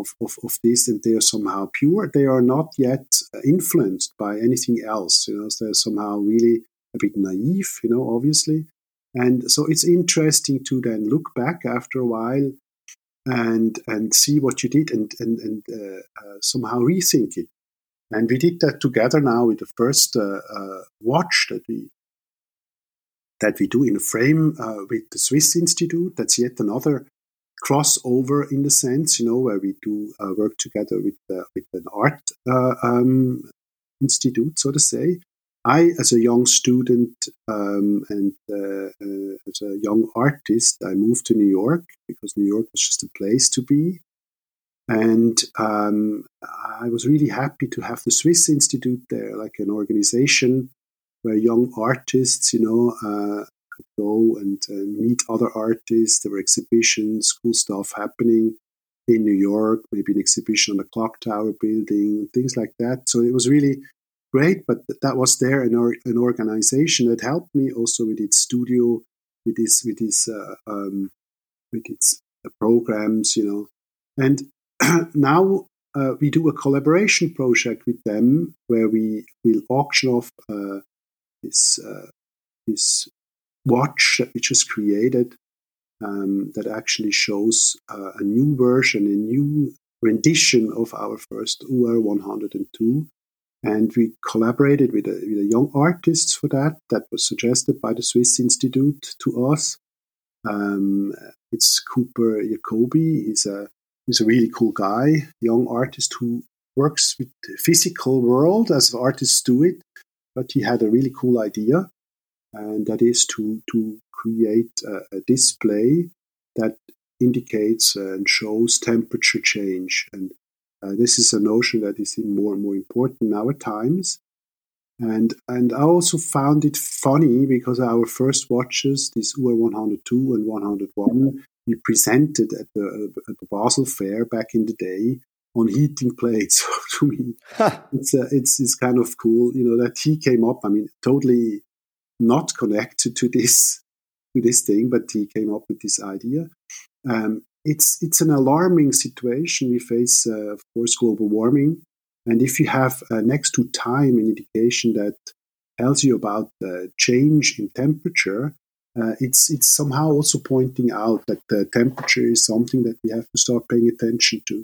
of, of, of this, and they are somehow pure. They are not yet influenced by anything else. You know, so they're somehow really a bit naive, you know, obviously. And so it's interesting to then look back after a while and and see what you did and, and, and uh, uh, somehow rethink it. And we did that together now with the first uh, uh, watch that we that we do in a frame uh, with the Swiss Institute. That's yet another crossover in the sense, you know, where we do uh, work together with uh, with an art uh, um, institute, so to say. I, as a young student um, and uh, uh, as a young artist, I moved to New York because New York was just a place to be. And um, I was really happy to have the Swiss Institute there, like an organization where young artists, you know, uh, could go and uh, meet other artists. There were exhibitions, cool stuff happening in New York, maybe an exhibition on the clock tower building, things like that. So it was really great, but that was there an, or, an organization that helped me also with its studio, with its with its uh, um, with its uh, programs, you know. And now uh, we do a collaboration project with them where we will auction off uh, this uh, this watch that we just created, um, that actually shows uh, a new version, a new rendition of our first U R one oh two. And we collaborated with, a, with a young artists for that. That was suggested by the Swiss Institute to us. Um, it's Cooper Jacobi. He's a he's a really cool guy, young artist who works with the physical world as artists do it. But he had a really cool idea, and that is to to create a, a display that indicates and shows temperature change. And Uh, this is a notion that is more and more important in our times. And and I also found it funny because our first watches, these U R one oh two and one oh one, we presented at the, at the Basel Fair back in the day on heating plates. To me, it's, uh, it's, it's kind of cool, you know, that he came up, I mean, totally not connected to this, to this thing, but he came up with this idea. Um, It's it's an alarming situation we face, uh, of course, global warming. And if you have uh, next to time an indication that tells you about the change in temperature, uh, it's it's somehow also pointing out that the temperature is something that we have to start paying attention to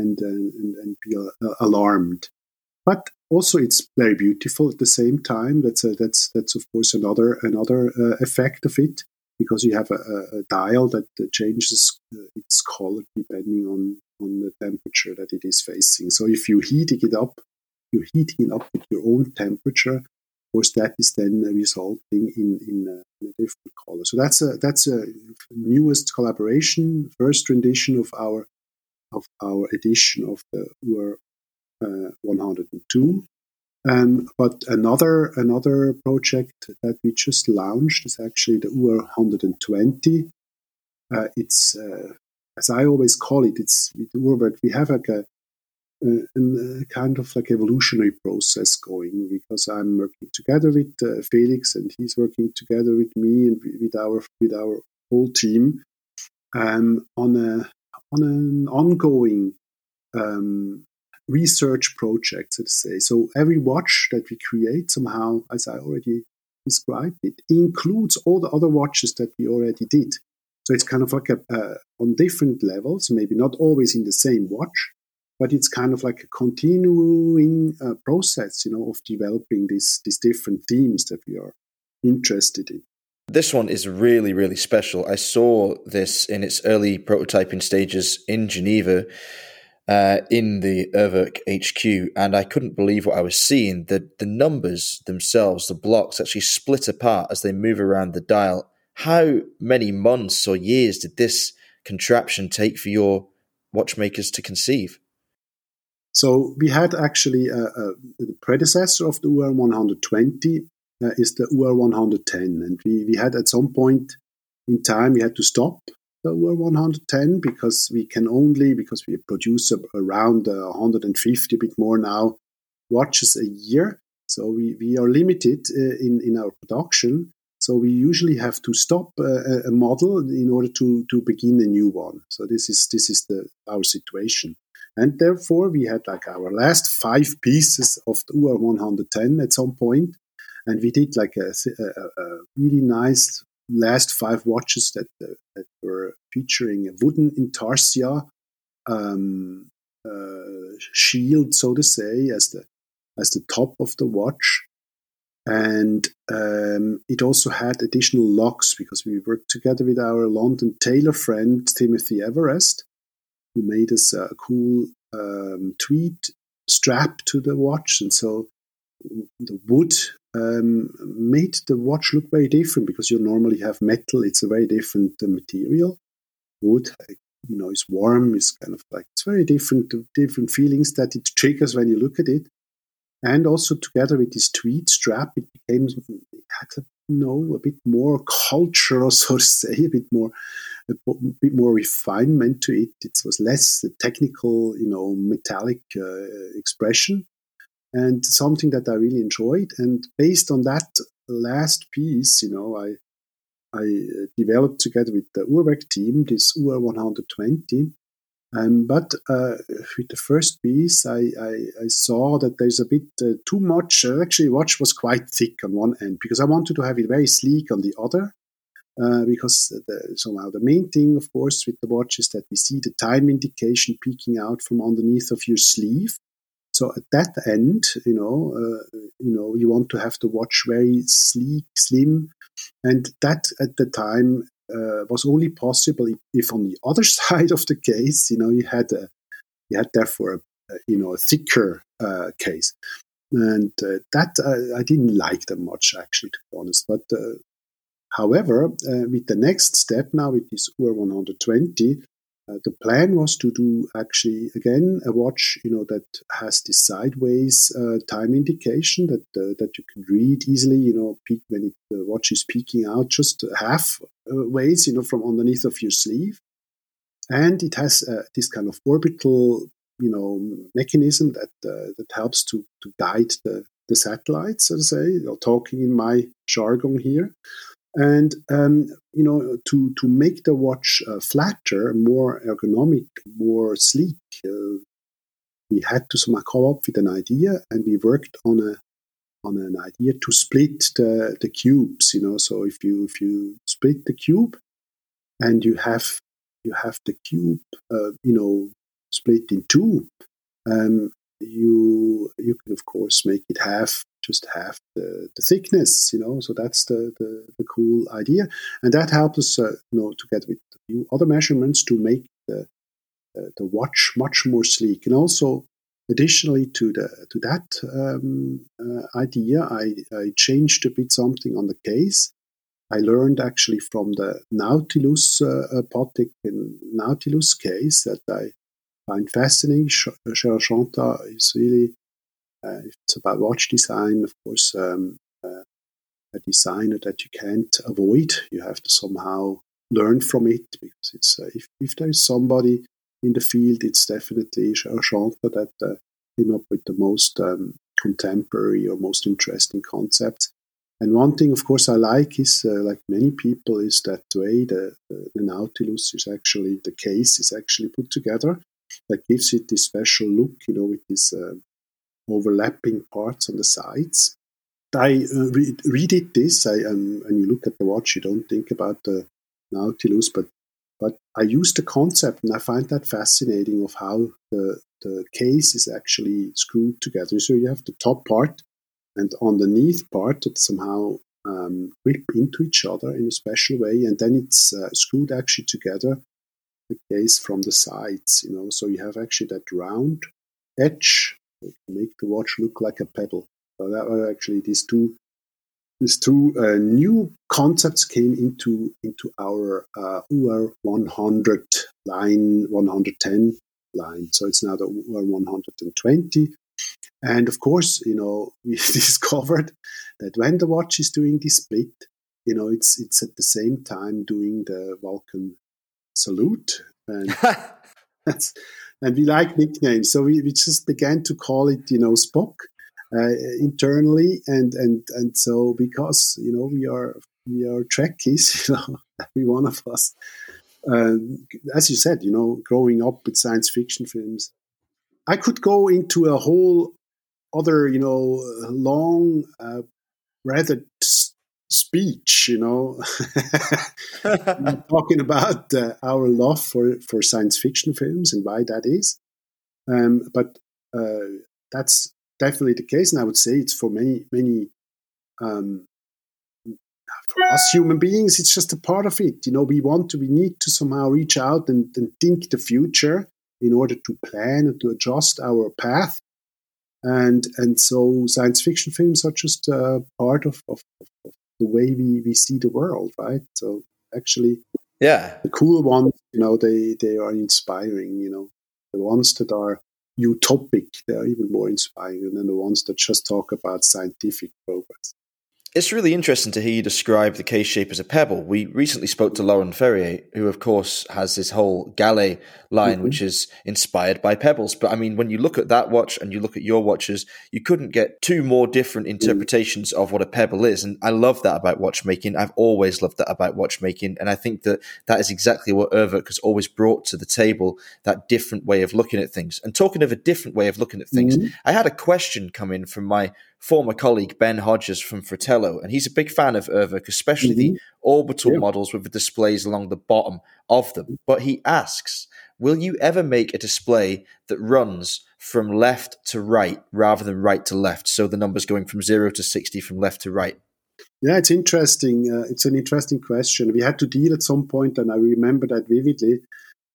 and uh, and, and be uh, alarmed. But also, it's very beautiful at the same time. That's a, that's that's of course another another uh, effect of it, because you have a, a dial that changes its color depending on, on the temperature that it is facing. So if you're heating it up, you're heating it up with your own temperature, of course that is then resulting in, in, a, in a different color. So that's a that's a newest collaboration, first rendition of our of our edition of the U R one oh two. Um, but another another project that we just launched is actually the U R one twenty. Uh, it's uh, as I always call it. It's with URWERK we have like a, a, a kind of like evolutionary process going, because I'm working together with uh, Felix and he's working together with me and with our with our whole team um, on a on an ongoing Um, research projects, let's say. So every watch that we create somehow, as I already described, it includes all the other watches that we already did. So it's kind of like a, uh, on different levels, maybe not always in the same watch, but it's kind of like a continuing uh, process, you know, of developing these these different themes that we are interested in. This one is really, really special. I saw this in its early prototyping stages in Geneva, Uh, in the URWERK H Q, and I couldn't believe what I was seeing. The the numbers themselves, the blocks, actually split apart as they move around the dial. How many months or years did this contraption take for your watchmakers to conceive? So we had actually uh, uh, the predecessor of the U R one twenty uh, is the U R one ten, and we, we had at some point in time we had to stop the U R one ten because we can only, because we produce around uh, one hundred fifty, a bit more now, watches a year. So we, we are limited uh, in, in our production. So we usually have to stop uh, a model in order to, to begin a new one. So this is this is the our situation. And therefore, we had like our last five pieces of the U R one ten at some point. And we did like a, a, a really nice last five watches that uh, that were featuring a wooden intarsia um, uh, shield, so to say, as the as the top of the watch, and um, it also had additional locks because we worked together with our London tailor friend Timothy Everest, who made us a cool um, tweed strap to the watch, and so the wood Um, made the watch look very different, because you normally have metal. It's a very different uh, material. Wood, you know, is warm. It's kind of like, it's very different, different feelings that it triggers when you look at it. And also together with this tweed strap, it became I said, no, a bit more culture, so to say, a bit more, a bit more refinement to it. It was less a technical, you know, metallic uh, expression, and something that I really enjoyed. And based on that last piece, you know, I I developed together with the URWERK team this U R one twenty. Um, but uh, with the first piece, I, I, I saw that there's a bit uh, too much. Uh, actually, the watch was quite thick on one end because I wanted to have it very sleek on the other. Uh, because the, somehow the main thing, of course, with the watch is that we see the time indication peeking out from underneath of your sleeve. So at that end, you know, uh, you know, you want to have the watch very sleek, slim, and that at the time. Uh, was only possible if on the other side of the case, you know, you had a, you had therefore a, a you know a thicker uh, case, and uh, that uh, I didn't like that much actually, to be honest. But uh, however, uh, with the next step now with this U R one twenty, uh, the plan was to do actually again a watch, you know, that has this sideways uh, time indication that uh, that you can read easily, you know, peak when it, the watch is peeking out just half. Uh, ways, you know, from underneath of your sleeve, and it has uh, this kind of orbital, you know, mechanism that uh, that helps to to guide the the satellites, so to say. You know, talking in my jargon here, and um, you know, to to make the watch uh, flatter, more ergonomic, more sleek, uh, we had to somehow come up with an idea, and we worked on a. on an idea to split the, the cubes, you know. So if you if you split the cube and you have you have the cube, uh, you know, split in two, um, you you can of course make it half, just half the, the thickness, you know. So that's the, the, the cool idea, and that helps us, uh, you know, together with a few other measurements to make the uh, the watch much more sleek, and also. Additionally to the to that um, uh, idea, I, I changed a bit something on the case. I learned actually from the Nautilus uh, Patek and Nautilus case that I find fascinating. Cher Chanta is really uh, it's about watch design, of course, um, uh, a designer that you can't avoid. You have to somehow learn from it because it's uh, if if there is somebody. In the field, it's definitely Charchanta that uh, came up with the most um, contemporary or most interesting concepts. And one thing, of course, I like is, uh, like many people, is that way the, the, the Nautilus is actually, the case is actually put together. That gives it this special look, you know, with these uh, overlapping parts on the sides. I uh, re- redid this, I, um, and you look at the watch, you don't think about the Nautilus, but But I used the concept, and I find that fascinating of how the, the case is actually screwed together. So you have the top part and underneath part that somehow um, grip into each other in a special way, and then it's uh, screwed actually together, the case from the sides, you know. So you have actually that round edge to make the watch look like a pebble. So that was actually these two. These two uh, new concepts came into into our uh, U R one hundred line, one ten line. So it's now the U R one twenty. And of course, you know, we discovered that when the watch is doing this split, you know, it's it's at the same time doing the Vulcan salute. And that's, and we like nicknames. So we, we just began to call it, you know, Spock. Uh, internally and and and so because you know we are we are Trekkies, you know, every one of us. Um, as you said, you know, growing up with science fiction films, I could go into a whole other, you know, long, uh, rather s- speech, you know, talking about uh, our love for for science fiction films and why that is. Um, but uh, that's. Definitely the case, and I would say it's for many, many, um, for us human beings, it's just a part of it. You know, we want to, we need to somehow reach out and, and think the future in order to plan and to adjust our path. And and so science fiction films are just a part of, of, of the way we, we see the world, right? So actually, yeah, the cool ones, you know, they, they are inspiring, you know, the ones that are utopic, they are even more inspiring than the ones that just talk about scientific progress. It's really interesting to hear you describe the K-shape as a pebble. We recently spoke to Laurent Ferrier, who, of course, has this whole Gallet line, mm-hmm. which is inspired by pebbles. But, I mean, when you look at that watch and you look at your watches, you couldn't get two more different interpretations mm. of what a pebble is. And I love that about watchmaking. I've always loved that about watchmaking. And I think that that is exactly what URWERK has always brought to the table, that different way of looking at things. And talking of a different way of looking at things, mm-hmm. I had a question come in from my former colleague Ben Hodges from Fratello, and he's a big fan of URWERK, especially mm-hmm. the orbital yeah. models with the displays along the bottom of them. But he asks, will you ever make a display that runs from left to right rather than right to left? So the numbers going from zero to sixty from left to right. Yeah, it's interesting. Uh, it's an interesting question. We had to deal at some point, and I remember that vividly.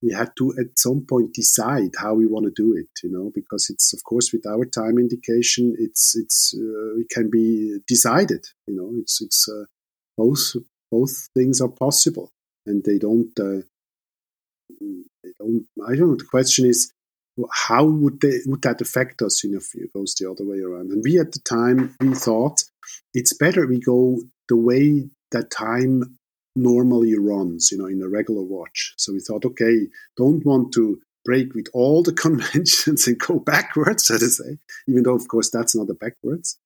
We had to, at some point, decide how we want to do it, you know, because it's, of course, with our time indication, it's it's uh, it can be decided, you know. It's it's uh, both both things are possible, and they don't. Uh, they don't. I don't know. The question is, how would they would that affect us, you know, if it goes the other way around? And we at the time we thought it's better we go the way that time normally runs, you know, in a regular watch. So we thought, okay, don't want to break with all the conventions and go backwards, so to say, even though, of course, that's not a backwards.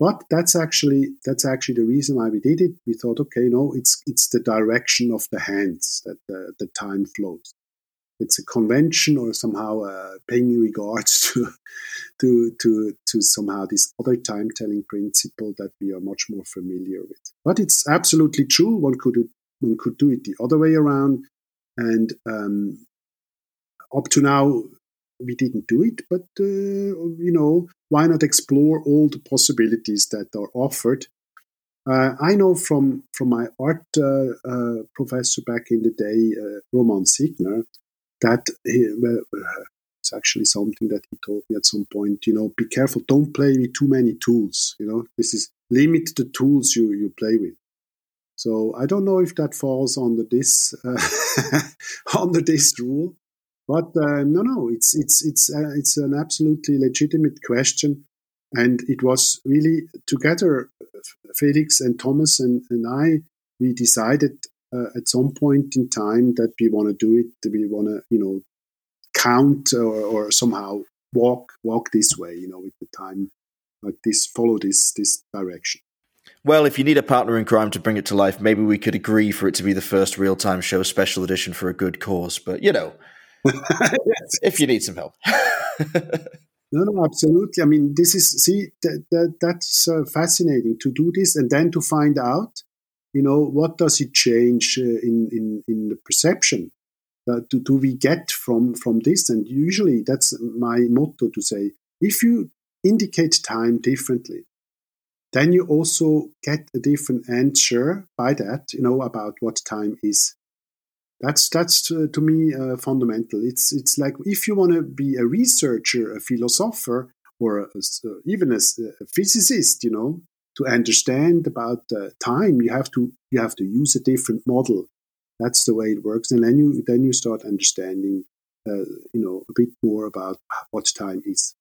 But that's actually that's actually the reason why we did it. We thought, okay, no, it's it's the direction of the hands that the, the time flows. It's a convention or somehow uh, paying regards to, to to to somehow this other time-telling principle that we are much more familiar with. But it's absolutely true. One could do, one could do it the other way around. And um, up to now, we didn't do it. But, uh, you know, why not explore all the possibilities that are offered? Uh, I know from, from my art uh, uh, professor back in the day, uh, Roman Signer, that well, it's actually something that he told me at some point, you know, be careful, don't play with too many tools, you know. This is limit the tools you, you play with. So I don't know if that falls under this uh, under this rule, but uh, no, no, it's it's it's uh, it's an absolutely legitimate question, and it was really together, Felix and Thomas and, and I, we decided. Uh, at some point in time that we want to do it, that we want to, you know, count or, or somehow walk walk this way, you know, with the time, like this, follow this this direction. Well, if you need a partner in crime to bring it to life, maybe we could agree for it to be the first real-time show special edition for a good cause. But, you know, yes. If you need some help. No, no, absolutely. I mean, this is, see, that, that, that's uh, fascinating to do this and then to find out, you know, what does it change uh, in, in, in the perception? Uh, do, do we get from, from this? And usually that's my motto to say, if you indicate time differently, then you also get a different answer by that, you know, about what time is. That's, that's uh, to me, uh, fundamental. It's, it's like if you want to be a researcher, a philosopher, or a, a, even a, a physicist, you know, to understand about uh, time, you have to you have to use a different model. That's the way it works, and then you then you start understanding, uh, you know, a bit more about what time is,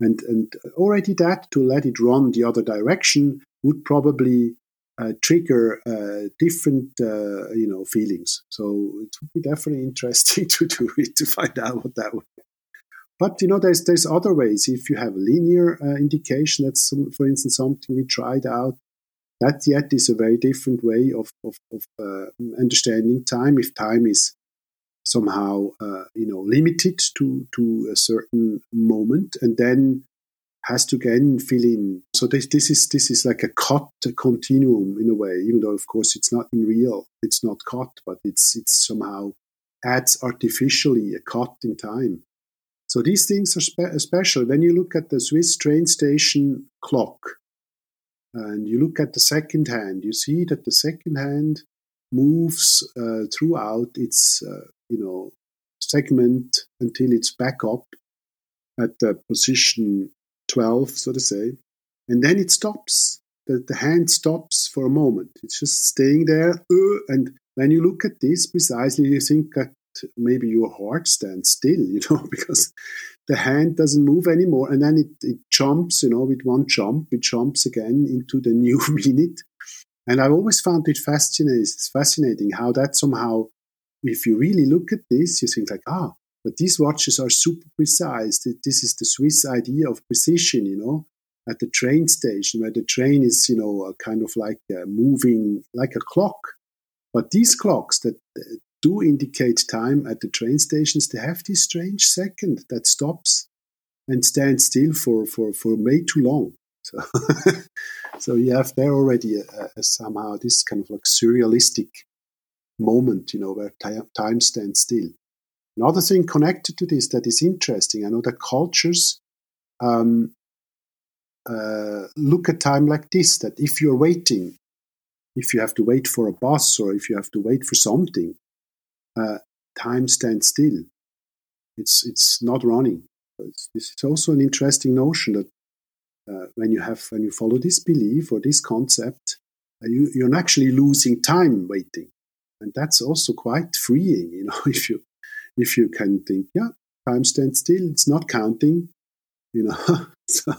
and and already that to let it run the other direction would probably uh, trigger uh, different, uh, you know, feelings. So it would be definitely interesting to do it to find out what that would be. But, you know, there's there's other ways. If you have a linear uh, indication, that's, some, for instance, something we tried out. That yet is a very different way of, of, of uh, understanding time. If time is somehow, uh, you know, limited to, to a certain moment and then has to again fill in. So this this is this is like a cut continuum in a way, even though, of course, it's not in real. It's not cut, but it's it's somehow adds artificially a cut in time. So these things are spe- special. When you look at the Swiss train station clock and you look at the second hand, you see that the second hand moves uh, throughout its uh, you know, segment until it's back up at the position twelve, so to say. And then it stops. The, the hand stops for a moment. It's just staying there. Uh, and when you look at this precisely, you think that maybe your heart stands still, you know, because the hand doesn't move anymore. And then it, it jumps, you know, with one jump, it jumps again into the new minute. And I always found it fascinating, fascinating how that somehow, if you really look at this, you think like, ah, but these watches are super precise. This is the Swiss idea of precision, you know, at the train station where the train is, you know, kind of like uh, moving like a clock. But these clocks that do indicate time at the train stations, they have this strange second that stops and stands still for, for, for way too long. So, so you have there already a, a somehow this kind of like surrealistic moment, you know, where t- time stands still. Another thing connected to this that is interesting, I know that cultures um, uh, look at time like this, that if you're waiting, if you have to wait for a bus or if you have to wait for something, uh, time stands still. It's it's not running. It's, it's also an interesting notion that uh, when you have when you follow this belief or this concept, uh, you, you're actually losing time waiting, and that's also quite freeing, you know, if you. If you can think, yeah, time stands still, it's not counting, you know. So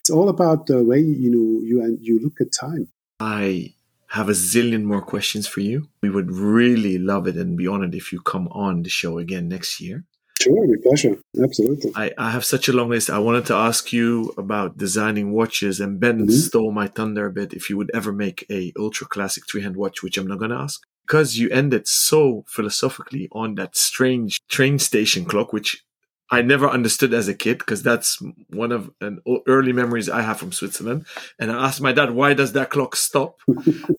it's all about the way, you know, you and you look at time. I have a zillion more questions for you. We would really love it and be honored if you come on the show again next year. Sure, with pleasure. Absolutely. I, I have such a long list. I wanted to ask you about designing watches, and Ben mm-hmm. stole my thunder a bit, if you would ever make a ultra classic three-hand watch, which I'm not going to ask. Because you ended so philosophically on that strange train station clock, which I never understood as a kid, because that's one of an early memories I have from Switzerland. And I asked my dad, why does that clock stop?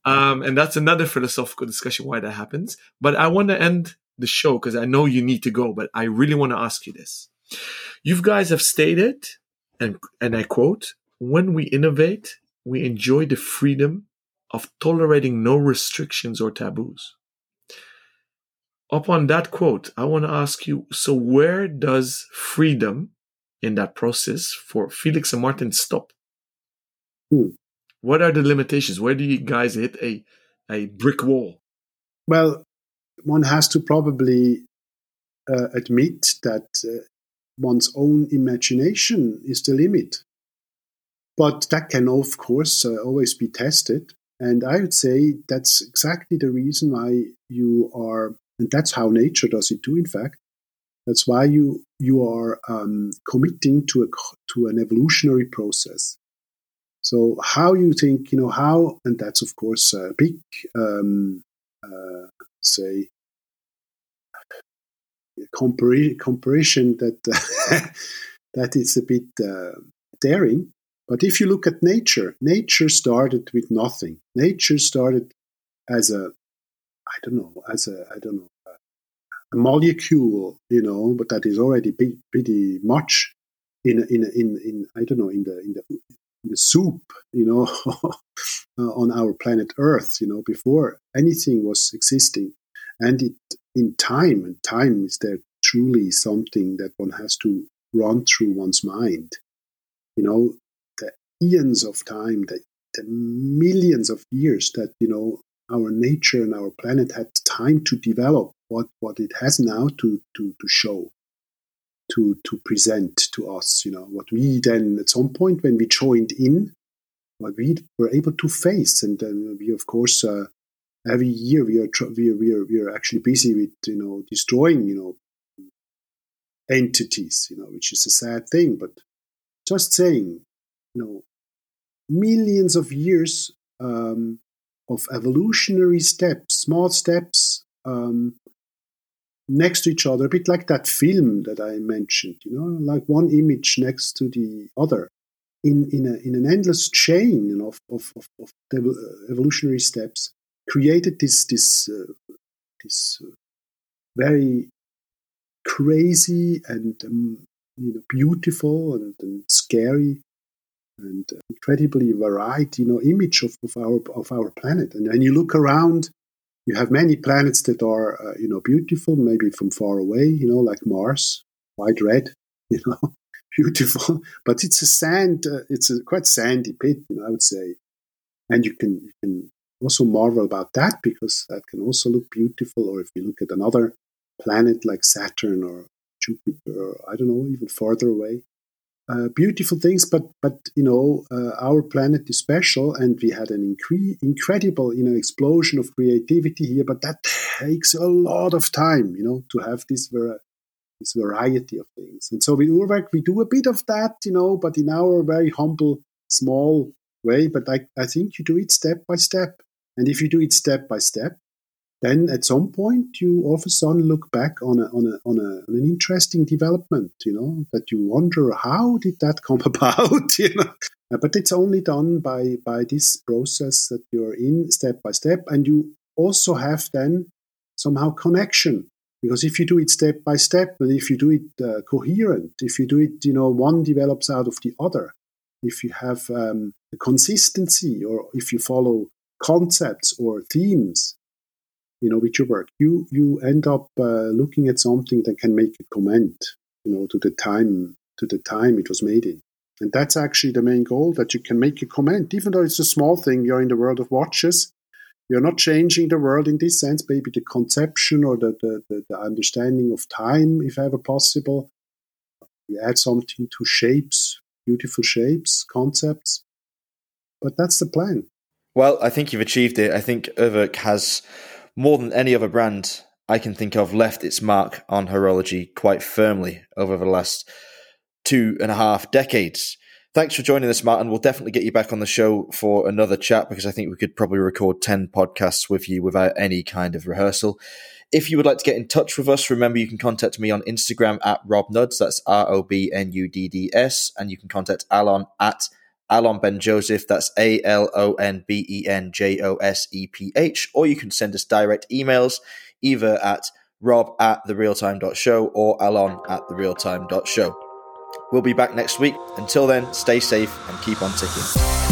um, and that's another philosophical discussion why that happens. But I want to end the show because I know you need to go, but I really want to ask you this. You guys have stated, and and I quote, "When we innovate, we enjoy the freedom of tolerating no restrictions or taboos." Upon that quote, I want to ask you, so where does freedom in that process for Felix and Martin stop? Hmm. What are the limitations? Where do you guys hit a, a brick wall? Well, one has to probably uh, admit that uh, one's own imagination is the limit. But that can, of course, uh, always be tested. And I would say that's exactly the reason why you are, and that's how nature does it too, in fact. That's why you you are um, committing to a to an evolutionary process. So how you think, you know, how, and that's, of course, a big, um, uh, say, compar- comparison that, uh, that is a bit uh, daring. But if you look at nature, nature started with nothing. Nature started as a, I don't know, as a, I don't know, a molecule, you know, but that is already pretty, pretty much in, in, in, in, I don't know, in the, in the, in the soup, you know, on our planet Earth, you know, before anything was existing. And it, in time, and time is there truly something that one has to run through one's mind, you know. Eons of time, the, the millions of years that, you know, our nature and our planet had time to develop what, what it has now to, to, to show, to, to present to us, you know, what we then at some point when we joined in, what we were able to face. And then we, of course, uh, every year we are, we are, we are, we are actually busy with, you know, destroying, you know, entities, you know, which is a sad thing, but just saying, you know, millions of years um, of evolutionary steps, small steps um, next to each other, a bit like that film that I mentioned, you know, like one image next to the other in, in, a, in an endless chain, you know, of, of, of, of evolutionary steps, created this, this, uh, this very crazy and um, you know, beautiful and, and scary and incredibly varied, you know, image of, of our of our planet. And when you look around, you have many planets that are, uh, you know, beautiful, maybe from far away, you know, like Mars, white red, you know, beautiful. But it's a sand, uh, it's a quite sandy pit, you know, I would say. And you can you can also marvel about that because that can also look beautiful. Or if you look at another planet like Saturn or Jupiter, I don't know, even farther away. Uh, beautiful things, but but you know, uh, our planet is special, and we had an incre- incredible you know explosion of creativity here. But that takes a lot of time, you know, to have this ver- this variety of things. And so with URWERK, we do a bit of that, you know, but in our very humble, small way. But I I think you do it step by step, and if you do it step by step, then at some point you all of a sudden look back on a, on, a, on, a, on an interesting development, you know, that you wonder how did that come about, you know. But it's only done by by this process that you're in step by step, and you also have then somehow connection, because if you do it step by step, and if you do it uh, coherent, if you do it, you know, one develops out of the other. If you have um, a consistency, or if you follow concepts or themes, you know, with your work, you you end up uh, looking at something that can make a comment, you know, to the time to the time it was made in, and that's actually the main goal, that you can make a comment, even though it's a small thing. You're in the world of watches, you're not changing the world in this sense. Maybe the conception or the the, the, the understanding of time, if ever possible. You add something to shapes, beautiful shapes, concepts, but that's the plan. Well, I think you've achieved it. I think URWERK has, more than any other brand I can think of, left its mark on horology quite firmly over the last two and a half decades. Thanks for joining us, Martin. We'll definitely get you back on the show for another chat, because I think we could probably record ten podcasts with you without any kind of rehearsal. If you would like to get in touch with us, remember you can contact me on Instagram at robnuds, that's R O B N U D D S, and you can contact Alon at Alon Ben-Joseph, that's A L O N B E N J O S E P H, or you can send us direct emails either at rob at therealtime.show or alon at therealtime.show. We'll be back next week. Until then, stay safe and keep on ticking.